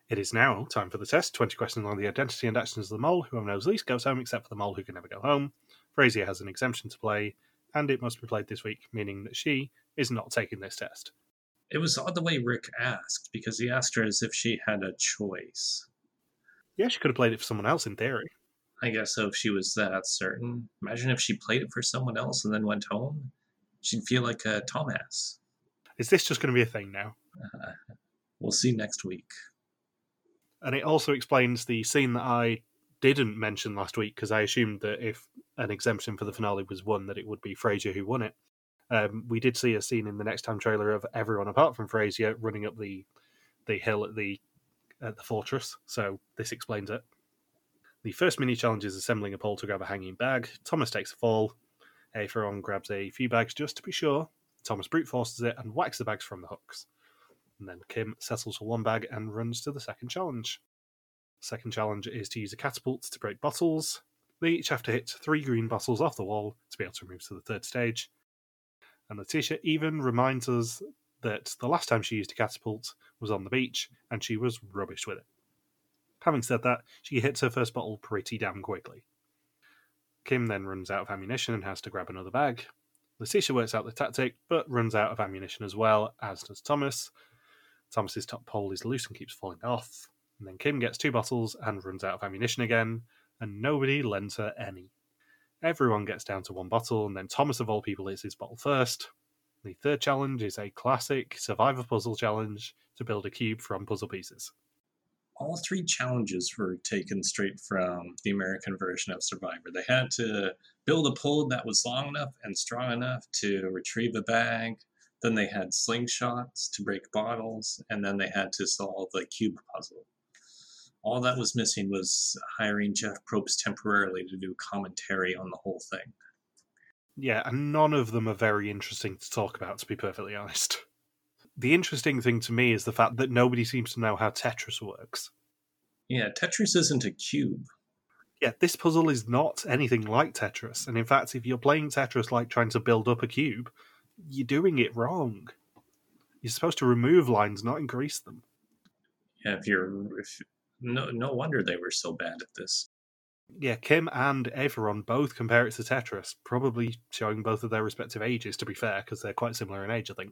It is now time for the test. twenty questions on the identity and actions of the mole. Whoever knows least goes home, except for the mole who can never go home. Frazier has an exemption to play, and it must be played this week, meaning that she is not taking this test. It was odd the way Rick asked, because he asked her as if she had a choice. Yeah, she could have played it for someone else in theory. I guess so, if she was that certain. Imagine if she played it for someone else and then went home. She'd feel like a Thomas. Is this just going to be a thing now? Uh, we'll see next week. And it also explains the scene that I didn't mention last week, because I assumed that if an exemption for the finale was won, that it would be Frazier who won it. Um, we did see a scene in the Next Time trailer of everyone apart from Frazier running up the the hill at the at the fortress, so this explains it. The first mini-challenge is assembling a pole to grab a hanging bag. Thomas takes a fall. Averon grabs a few bags just to be sure. Thomas brute forces it and whacks the bags from the hooks. And then Kim settles for one bag and runs to the second challenge. Second challenge is to use a catapult to break bottles. They each have to hit three green bottles off the wall to be able to move to the third stage. And Leticia even reminds us that the last time she used a catapult was on the beach, and she was rubbish with it. Having said that, she hits her first bottle pretty damn quickly. Kim then runs out of ammunition and has to grab another bag. Leticia works out the tactic, but runs out of ammunition as well, as does Thomas. Thomas's top pole is loose and keeps falling off. And then Kim gets two bottles and runs out of ammunition again, and nobody lends her any. Everyone gets down to one bottle, and then Thomas, of all people, hits his bottle first. The third challenge is a classic Survivor puzzle challenge to build a cube from puzzle pieces. All three challenges were taken straight from the American version of Survivor. They had to build a pole that was long enough and strong enough to retrieve a bag. Then they had slingshots to break bottles, and then they had to solve the cube puzzle. All that was missing was hiring Jeff Probst temporarily to do commentary on the whole thing. Yeah, and none of them are very interesting to talk about, to be perfectly honest. The interesting thing to me is the fact that nobody seems to know how Tetris works. Yeah, Tetris isn't a cube. Yeah, this puzzle is not anything like Tetris. And in fact, if you're playing Tetris like trying to build up a cube, you're doing it wrong. You're supposed to remove lines, not increase them. Yeah, if you're... If... No no wonder they were so bad at this. Yeah, Kim and Averon both compare it to Tetris, probably showing both of their respective ages, to be fair, because they're quite similar in age, I think.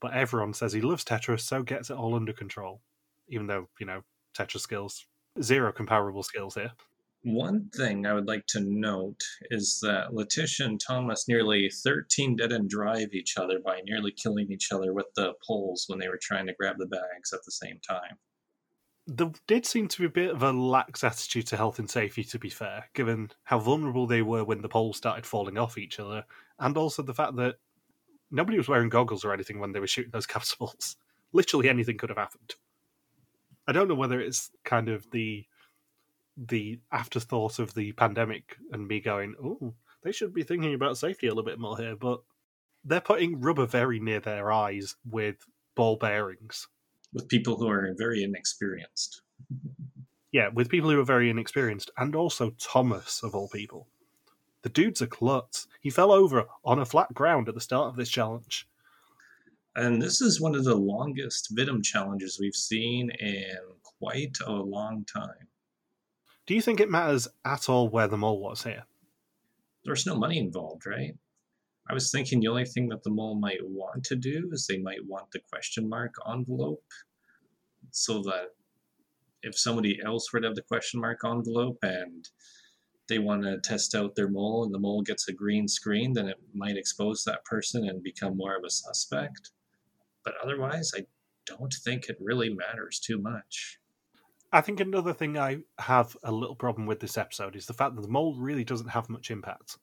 But Averon says he loves Tetris, so gets it all under control. Even though, you know, Tetris skills, zero comparable skills here. One thing I would like to note is that Leticia and Thomas nearly thirteen dead and drive each other by nearly killing each other with the poles when they were trying to grab the bags at the same time. There did seem to be a bit of a lax attitude to health and safety, to be fair, given how vulnerable they were when the poles started falling off each other, and also the fact that nobody was wearing goggles or anything when they were shooting those catapults. Literally anything could have happened. I don't know whether it's kind of the the afterthought of the pandemic and me going, oh, they should be thinking about safety a little bit more here, but they're putting rubber very near their eyes with ball bearings. With people who are very inexperienced. Yeah, with people who are very inexperienced. And also Thomas, of all people. The dude's a klutz. He fell over on a flat ground at the start of this challenge. And this is one of the longest Vidim challenges we've seen in quite a long time. Do you think it matters at all where the mole was here? There's no money involved, right? I was thinking the only thing that the mole might want to do is they might want the question mark envelope, so that if somebody else were to have the question mark envelope and they want to test out their mole and the mole gets a green screen, then it might expose that person and become more of a suspect. But otherwise, I don't think it really matters too much. I think another thing I have a little problem with this episode is the fact that the mole really doesn't have much impact.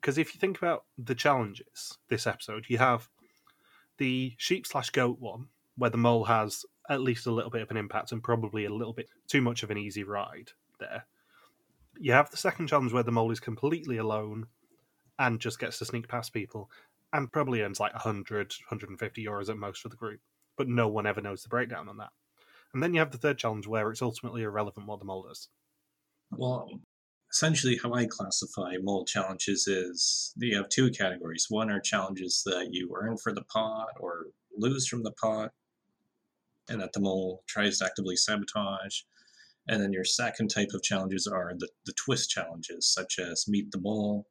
Because if you think about the challenges this episode, you have the sheep slash goat one, where the mole has at least a little bit of an impact and probably a little bit too much of an easy ride there. You have the second challenge where the mole is completely alone and just gets to sneak past people and probably earns like one hundred, one hundred fifty euros at most for the group, but no one ever knows the breakdown on that. And then you have the third challenge where it's ultimately irrelevant what the mole does. Well... Essentially, how I classify mole challenges is you have two categories. One are challenges that you earn for the pot or lose from the pot. and that the mole tries to actively sabotage. And then your second type of challenges are the, the twist challenges, such as Meet the Mole,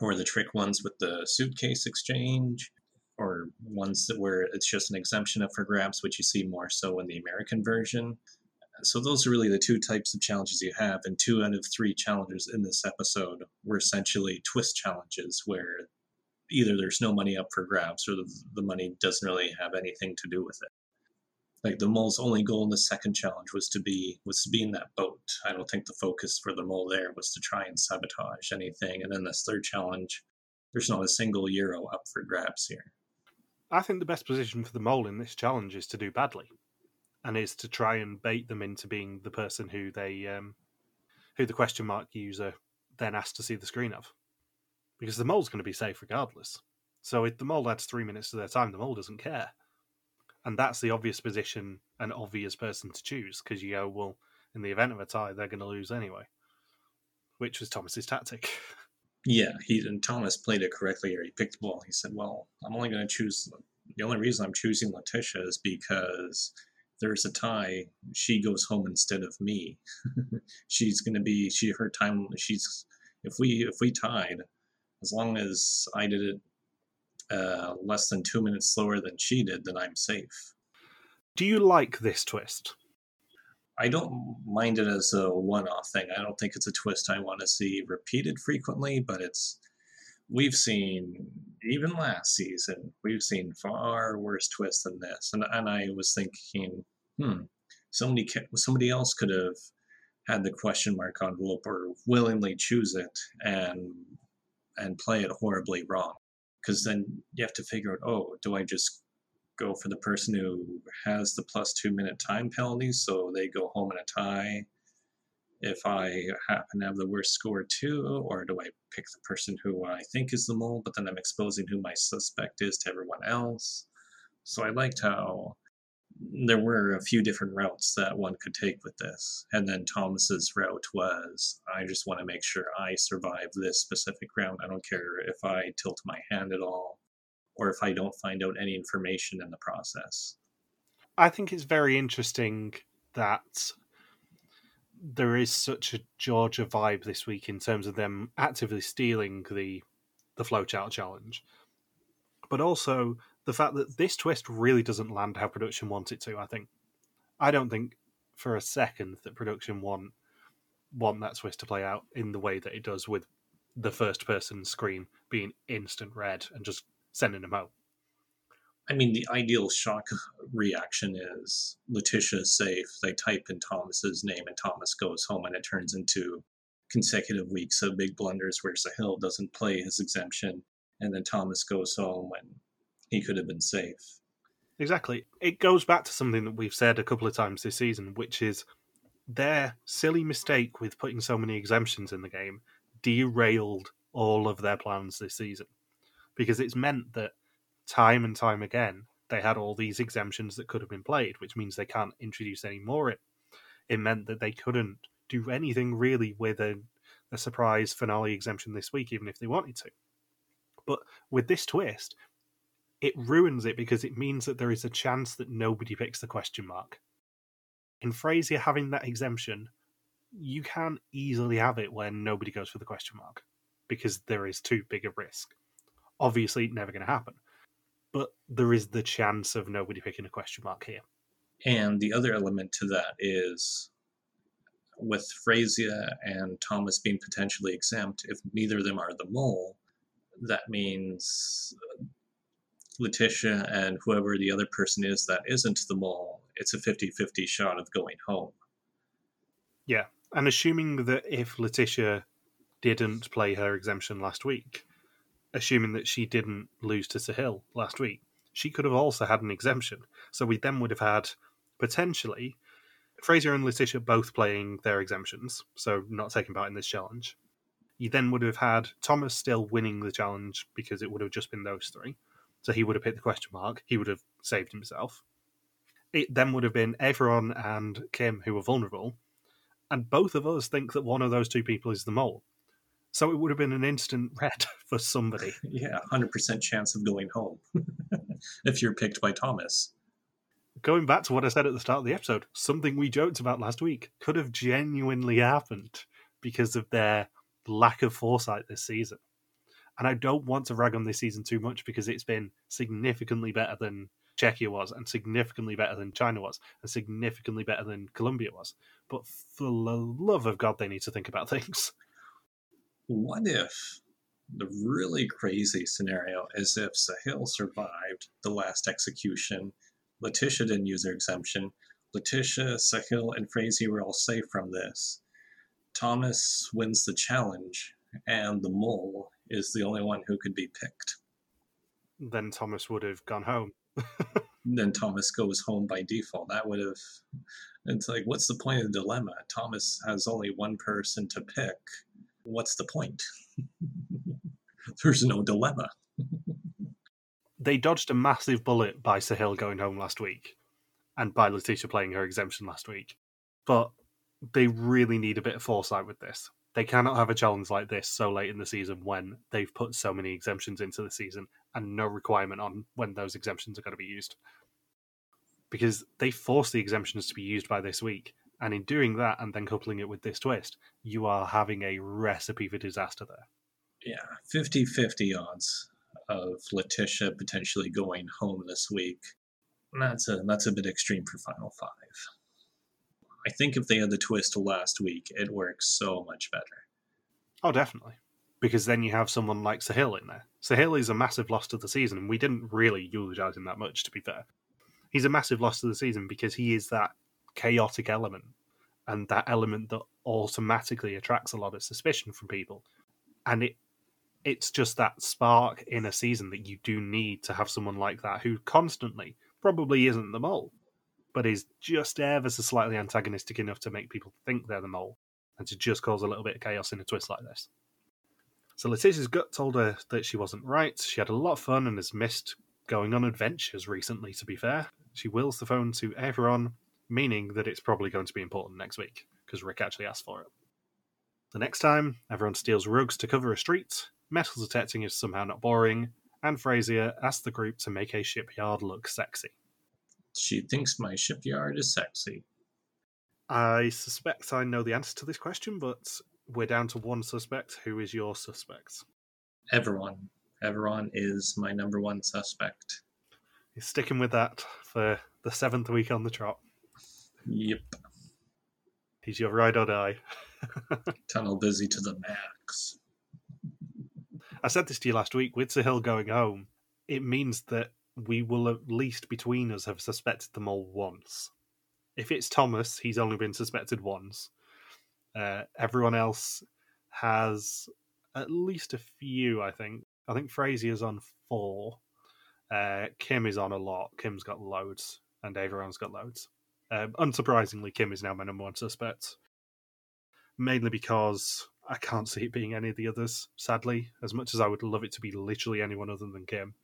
or the trick ones with the suitcase exchange, or ones that where it's just an exemption up for grabs, which you see more so in the American version. So those are really the two types of challenges you have, and two out of three challenges in this episode were essentially twist challenges where either there's no money up for grabs or the, the money doesn't really have anything to do with it. Like the mole's only goal in the second challenge was to be was to be in that boat. I don't think the focus for the mole there was to try and sabotage anything. And then this third challenge, there's not a single euro up for grabs here. I think the best position for the mole in this challenge is to do badly, and is to try and bait them into being the person who they, um, who the question mark user then asks to see the screen of, because the mole's going to be safe regardless. So if the mole adds three minutes to their time, the mole doesn't care, and that's the obvious position and obvious person to choose, because you go, well, in the event of a tie, they're going to lose anyway, which was Thomas's tactic. Yeah, he and Thomas played it correctly here. He picked the ball. He said, well, I'm only going to choose... The only reason I'm choosing Leticia is because there's a tie. She goes home instead of me. She's going to be... She Her time... She's... If we if we tied, as long as I did it uh, less than two minutes slower than she did, then I'm safe. Do you like this twist? I don't mind it as a one-off thing. I don't think it's a twist I want to see repeated frequently, but it's we've seen, even last season, we've seen far worse twists than this. And and I was thinking, hmm, somebody somebody else could have had the question mark envelope or willingly choose it and and play it horribly wrong. Because then you have to figure out, oh, do I just go for the person who has the plus two minute time penalty, so they go home in a tie if I happen to have the worst score too, or do I pick the person who I think is the mole, but then I'm exposing who my suspect is to everyone else? So I liked how there were a few different routes that one could take with this. And then Thomas's route was, I just want to make sure I survive this specific round. I don't care if I tilt my hand at all, or if I don't find out any information in the process. I think it's very interesting that there is such a Georgia vibe this week in terms of them actively stealing the the flowchart challenge. But also the fact that this twist really doesn't land how production wants it to, I think. I don't think for a second that production want, want that twist to play out in the way that it does, with the first person screen being instant red and just sending them out. I mean, the ideal shock reaction is Letitia's safe. They type in Thomas's name and Thomas goes home, and it turns into consecutive weeks of big blunders where Sahil doesn't play his exemption, and then Thomas goes home and he could have been safe. Exactly. It goes back to something that we've said a couple of times this season, which is their silly mistake with putting so many exemptions in the game derailed all of their plans this season. Because it's meant that time and time again, they had all these exemptions that could have been played, which means they can't introduce any more. It, it meant that they couldn't do anything really with a, a surprise finale exemption this week, even if they wanted to. But with this twist, it ruins it because it means that there is a chance that nobody picks the question mark. In Frazier having that exemption, you can easily have it when nobody goes for the question mark because there is too big a risk. Obviously, never going to happen. But there is the chance of nobody picking a question mark here. And the other element to that is, with Frazier and Thomas being potentially exempt, if neither of them are the mole, that means Leticia and whoever the other person is that isn't the mole, it's a fifty-fifty shot of going home. Yeah, and assuming that if Leticia didn't play her exemption last week, assuming that she didn't lose to Sahil last week, she could have also had an exemption. So we then would have had, potentially, Frazier and Leticia both playing their exemptions, so not taking part in this challenge. You then would have had Thomas still winning the challenge because it would have just been those three. So he would have picked the question mark. He would have saved himself. It then would have been Averon and Kim who were vulnerable. And both of us think that one of those two people is the mole. So it would have been an instant red for somebody. Yeah, one hundred percent chance of going home if you're picked by Thomas. going back to what I said at the start of the episode, something we joked about last week could have genuinely happened because of their lack of foresight this season. And I don't want to rag on this season too much because it's been significantly better than Czechia was, and significantly better than China was, and significantly better than Colombia was. But for the love of God, they need to think about things. What if the really crazy scenario is if Sahil survived the last execution, Leticia didn't use her exemption, Leticia, Sahil, and Frazier were all safe from this, Thomas wins the challenge, and the mole is the only one who could be picked. Then Thomas would have gone home. Then Thomas goes home by default. That would have... It's like, what's the point of the dilemma? Thomas has only one person to pick. What's the point? There's no dilemma. They dodged a massive bullet by Sahil going home last week and by Leticia playing her exemption last week. But they really need a bit of foresight with this. They cannot have a challenge like this so late in the season when they've put so many exemptions into the season and no requirement on when those exemptions are going to be used. Because they force the exemptions to be used by this week. And in doing that and then coupling it with this twist, you are having a recipe for disaster there. Yeah, fifty-fifty odds of Leticia potentially going home this week. That's a, that's a bit extreme for Final Five. I think if they had the twist last week, it works so much better. Oh, definitely. Because then you have someone like Sahil in there. Sahil is a massive loss to the season, and we didn't really eulogize him that much, to be fair. He's a massive loss to the season because he is that chaotic element, and that element that automatically attracts a lot of suspicion from people. And it it's just that spark in a season that you do need to have someone like that who constantly probably isn't the mole, but is just ever so slightly antagonistic enough to make people think they're the mole and to just cause a little bit of chaos in a twist like this. So Leticia's gut told her that she wasn't right. She had a lot of fun and has missed going on adventures recently, to be fair. She wills the phone to Averon, meaning that it's probably going to be important next week, because Rick actually asked for it. The next time, Averon steals rugs to cover a street, metal detecting is somehow not boring, and Frazier asks the group to make a shipyard look sexy. She thinks my shipyard is sexy. I suspect I know the answer to this question, but we're down to one suspect. Who is your suspect? Everyone. Everyone is my number one suspect. You're sticking with that for the seventh week on the trot. Yep. He's your ride or die. Tunnel busy to the max. I said this to you last week. With Sahil going home, it means that we will at least between us have suspected them all once. If it's Thomas, he's only been suspected once. Uh, everyone else has at least a few, I think. I think Frazier's on four. Uh, Kim is on a lot. Kim's got loads. And Averon's got loads. Um, unsurprisingly, Kim is now my number one suspect. Mainly because I can't see it being any of the others, sadly. As much as I would love it to be literally anyone other than Kim.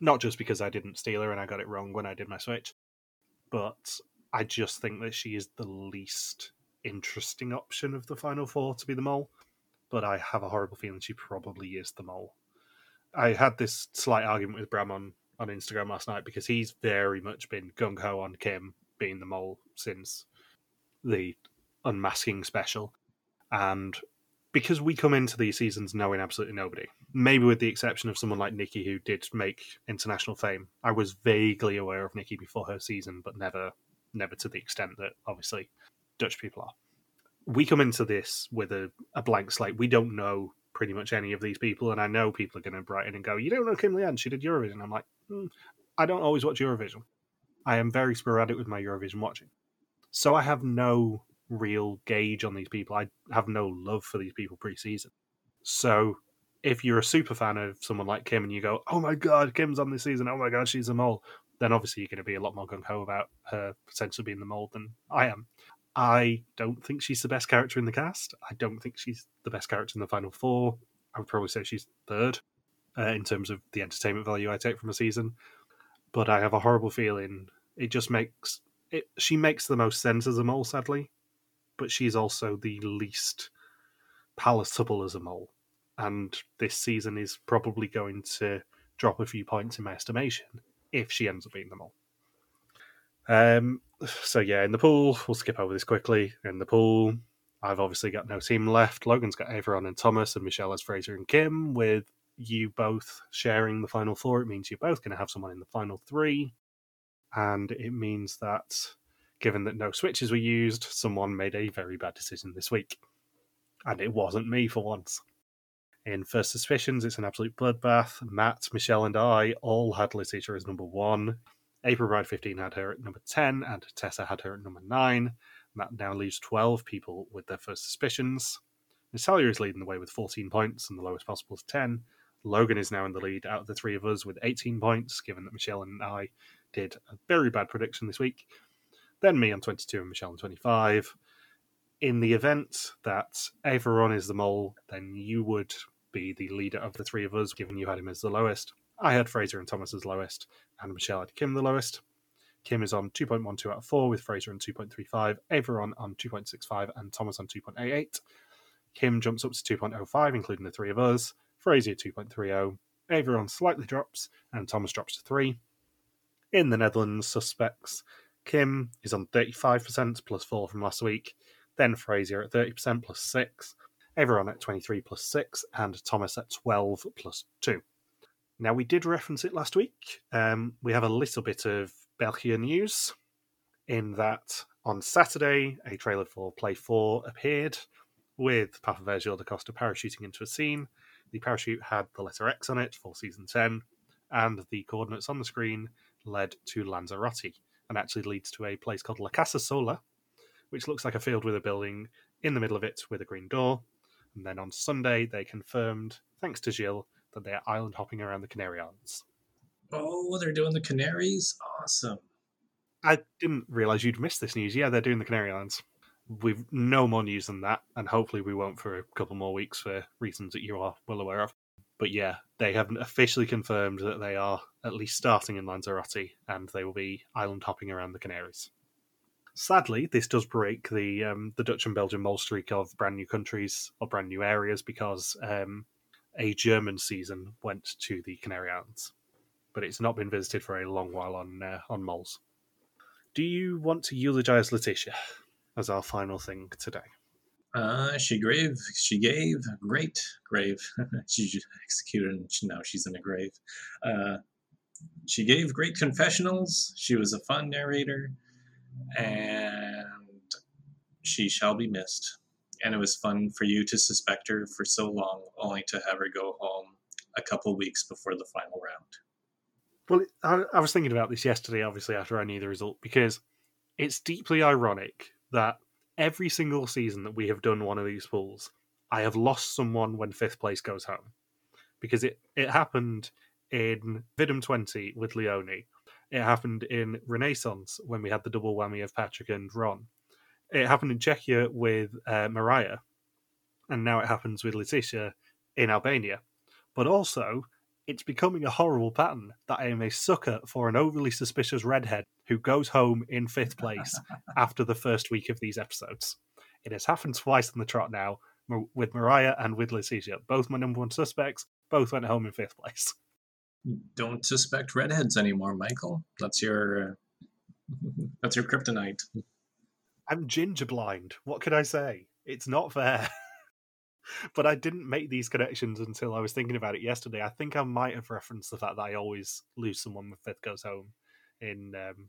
Not just because I didn't steal her and I got it wrong when I did my switch, but I just think that she is the least interesting option of the final four to be the mole. But I have a horrible feeling she probably is the mole. I had this slight argument with Bram on, on Instagram last night because he's very much been gung-ho on Kim being the mole since the unmasking special. And because we come into these seasons knowing absolutely nobody, maybe with the exception of someone like Nikki who did make international fame. I was vaguely aware of Nikki before her season, but never never to the extent that, obviously, Dutch people are. We come into this with a, a blank slate. We don't know pretty much any of these people, and I know people are going to write in and go, you don't know Kim Leanne, she did Eurovision. I'm like, mm, I don't always watch Eurovision. I am very sporadic with my Eurovision watching. So I have no real gauge on these people. I have no love for these people pre-season. So if you're a super fan of someone like Kim and you go, oh my god, Kim's on this season, oh my god, she's a mole, then obviously you're going to be a lot more gung-ho about her potentially being the mole than I am. I don't think she's the best character in the cast. I don't think she's the best character in the final four. I would probably say she's third uh, in terms of the entertainment value I take from a season. But I have a horrible feeling. It just makes... it. She makes the most sense as a mole, sadly. But she's also the least palatable as a mole. And this season is probably going to drop a few points in my estimation if she ends up being the mole. Um, so yeah, in the pool, we'll skip over this quickly. In the pool, I've obviously got no team left. Logan's got Averon and Thomas, and Michelle has Frazier and Kim. With you both sharing the final four, it means you're both going to have someone in the final three. And it means that, given that no switches were used, someone made a very bad decision this week. And it wasn't me for once. In First Suspicions, it's an absolute bloodbath. Matt, Michelle, and I all had Leticia as number one. April Bride fifteen had her at number ten, and Tessa had her at number nine. That now leaves twelve people with their First Suspicions. Natalia is leading the way with fourteen points, and the lowest possible is ten. Logan is now in the lead out of the three of us with eighteen points, given that Michelle and I did a very bad prediction this week. Then me on twenty-two and Michelle on twenty-five. In the event that Averon is the mole, then you would be the leader of the three of us, given you had him as the lowest. I had Fraser and Thomas as lowest, and Michelle had Kim the lowest. Kim is on two point one two out of four, with Fraser on two point three five, Averon on two point six five, and Thomas on two point eight eight. Kim jumps up to two point oh five, including the three of us. Fraser two point three oh, Averon slightly drops, and Thomas drops to three. In the Netherlands, suspects, Kim is on thirty-five percent plus four from last week, then Fraser at thirty percent plus six, Averon at twenty-three plus six, and Thomas at twelve plus two. Now, we did reference it last week. Um, we have a little bit of Belgian news, in that on Saturday, a trailer for Play four appeared with Papaver Gjirokastër parachuting into a scene. The parachute had the letter X on it for Season ten, and the coordinates on the screen led to Lanzarote, and actually leads to a place called La Casa Sola, which looks like a field with a building in the middle of it with a green door. And then on Sunday, they confirmed, thanks to Gilles, that they are island hopping around the Canary Islands. Oh, they're doing the Canaries? Awesome. I didn't realise you'd missed this news. Yeah, they're doing the Canary Islands. We've no more news than that, and hopefully we won't for a couple more weeks for reasons that you are well aware of. But yeah, they have officially confirmed that they are at least starting in Lanzarote, and they will be island hopping around the Canaries. Sadly, this does break the um, the Dutch and Belgian mole streak of brand new countries or brand new areas, because um, a German season went to the Canary Islands. But it's not been visited for a long while on uh, on moles. Do you want to eulogise Leticia as our final thing today? Uh, she gave, she gave, great grave. She executed, and now she's in a grave. Uh, she gave great confessionals. She was a fun narrator, and she shall be missed. And it was fun for you to suspect her for so long, only to have her go home a couple weeks before the final round. Well, I, I was thinking about this yesterday, obviously, after I knew the result, because it's deeply ironic that every single season that we have done one of these pools, I have lost someone when fifth place goes home. Because it, it happened in Vidum twenty with Leonie. It happened in Renaissance when we had the double whammy of Patrick and Ron. It happened in Czechia with uh, Mariah. And now it happens with Leticia in Albania. But also, it's becoming a horrible pattern that I am a sucker for an overly suspicious redhead who goes home in fifth place after the first week of these episodes. It has happened twice on the trot now, with Mariah and with Leticia. Both my number one suspects, both went home in fifth place. Don't suspect redheads anymore, Michael. That's your uh, that's your kryptonite. I'm ginger blind. What could I say? It's not fair. But I didn't make these connections until I was thinking about it yesterday. I think I might have referenced the fact that I always lose someone when fifth goes home in um,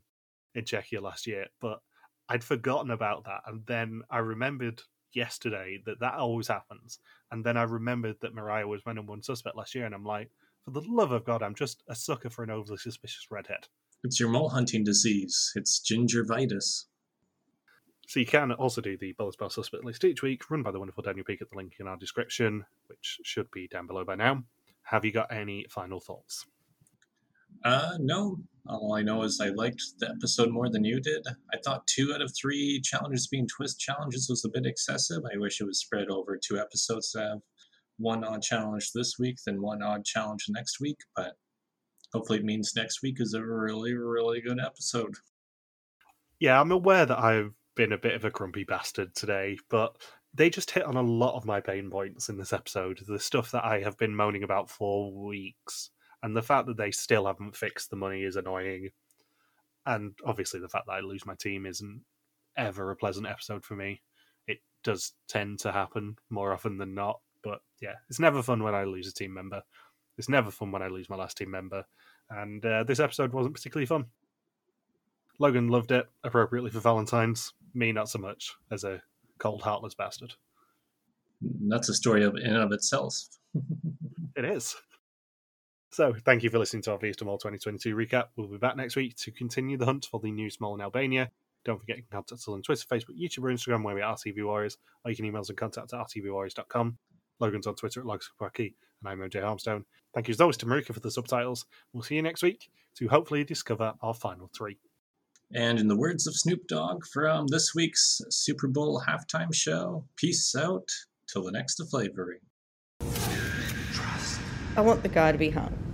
in Czechia last year. But I'd forgotten about that. And then I remembered yesterday that that always happens. And then I remembered that Mariah was my number one suspect last year. And I'm like, for the love of God, I'm just a sucker for an overly suspicious redhead. It's your mole hunting disease. It's gingivitis. So you can also do the Bullet Spell Suspect list each week, run by the wonderful Daniel Peake at the link in our description, which should be down below by now. Have you got any final thoughts? Uh, no. All I know is I liked the episode more than you did. I thought two out of three challenges being twist challenges was a bit excessive. I wish it was spread over two episodes to have one odd challenge this week, then one odd challenge next week, but hopefully it means next week is a really, really good episode. Yeah, I'm aware that I've been a bit of a grumpy bastard today, but they just hit on a lot of my pain points in this episode. The stuff that I have been moaning about for weeks, and the fact that they still haven't fixed the money is annoying. And obviously the fact that I lose my team isn't ever a pleasant episode for me. It does tend to happen more often than not. But yeah, it's never fun when I lose a team member. It's never fun when I lose my last team member. And uh, this episode wasn't particularly fun. Logan loved it, appropriately for Valentine's. Me, not so much, as a cold, heartless bastard. That's a story of, in and of itself. It is. So, thank you for listening to our Vista Mall twenty twenty-two recap. We'll be back next week to continue the hunt for the new small in Albania. Don't forget, you can contact us on Twitter, Facebook, YouTube, or Instagram, where we are R T V Warriors, or you can email us at contact at r t v warriors dot com. Logan's on Twitter at LogsQuarky, and I'm O J Holmstone. Thank you as always to Marika for the subtitles. We'll see you next week to hopefully discover our final three. And in the words of Snoop Dogg from this week's Super Bowl halftime show, peace out till the next flavoring. I want the guy to be hung.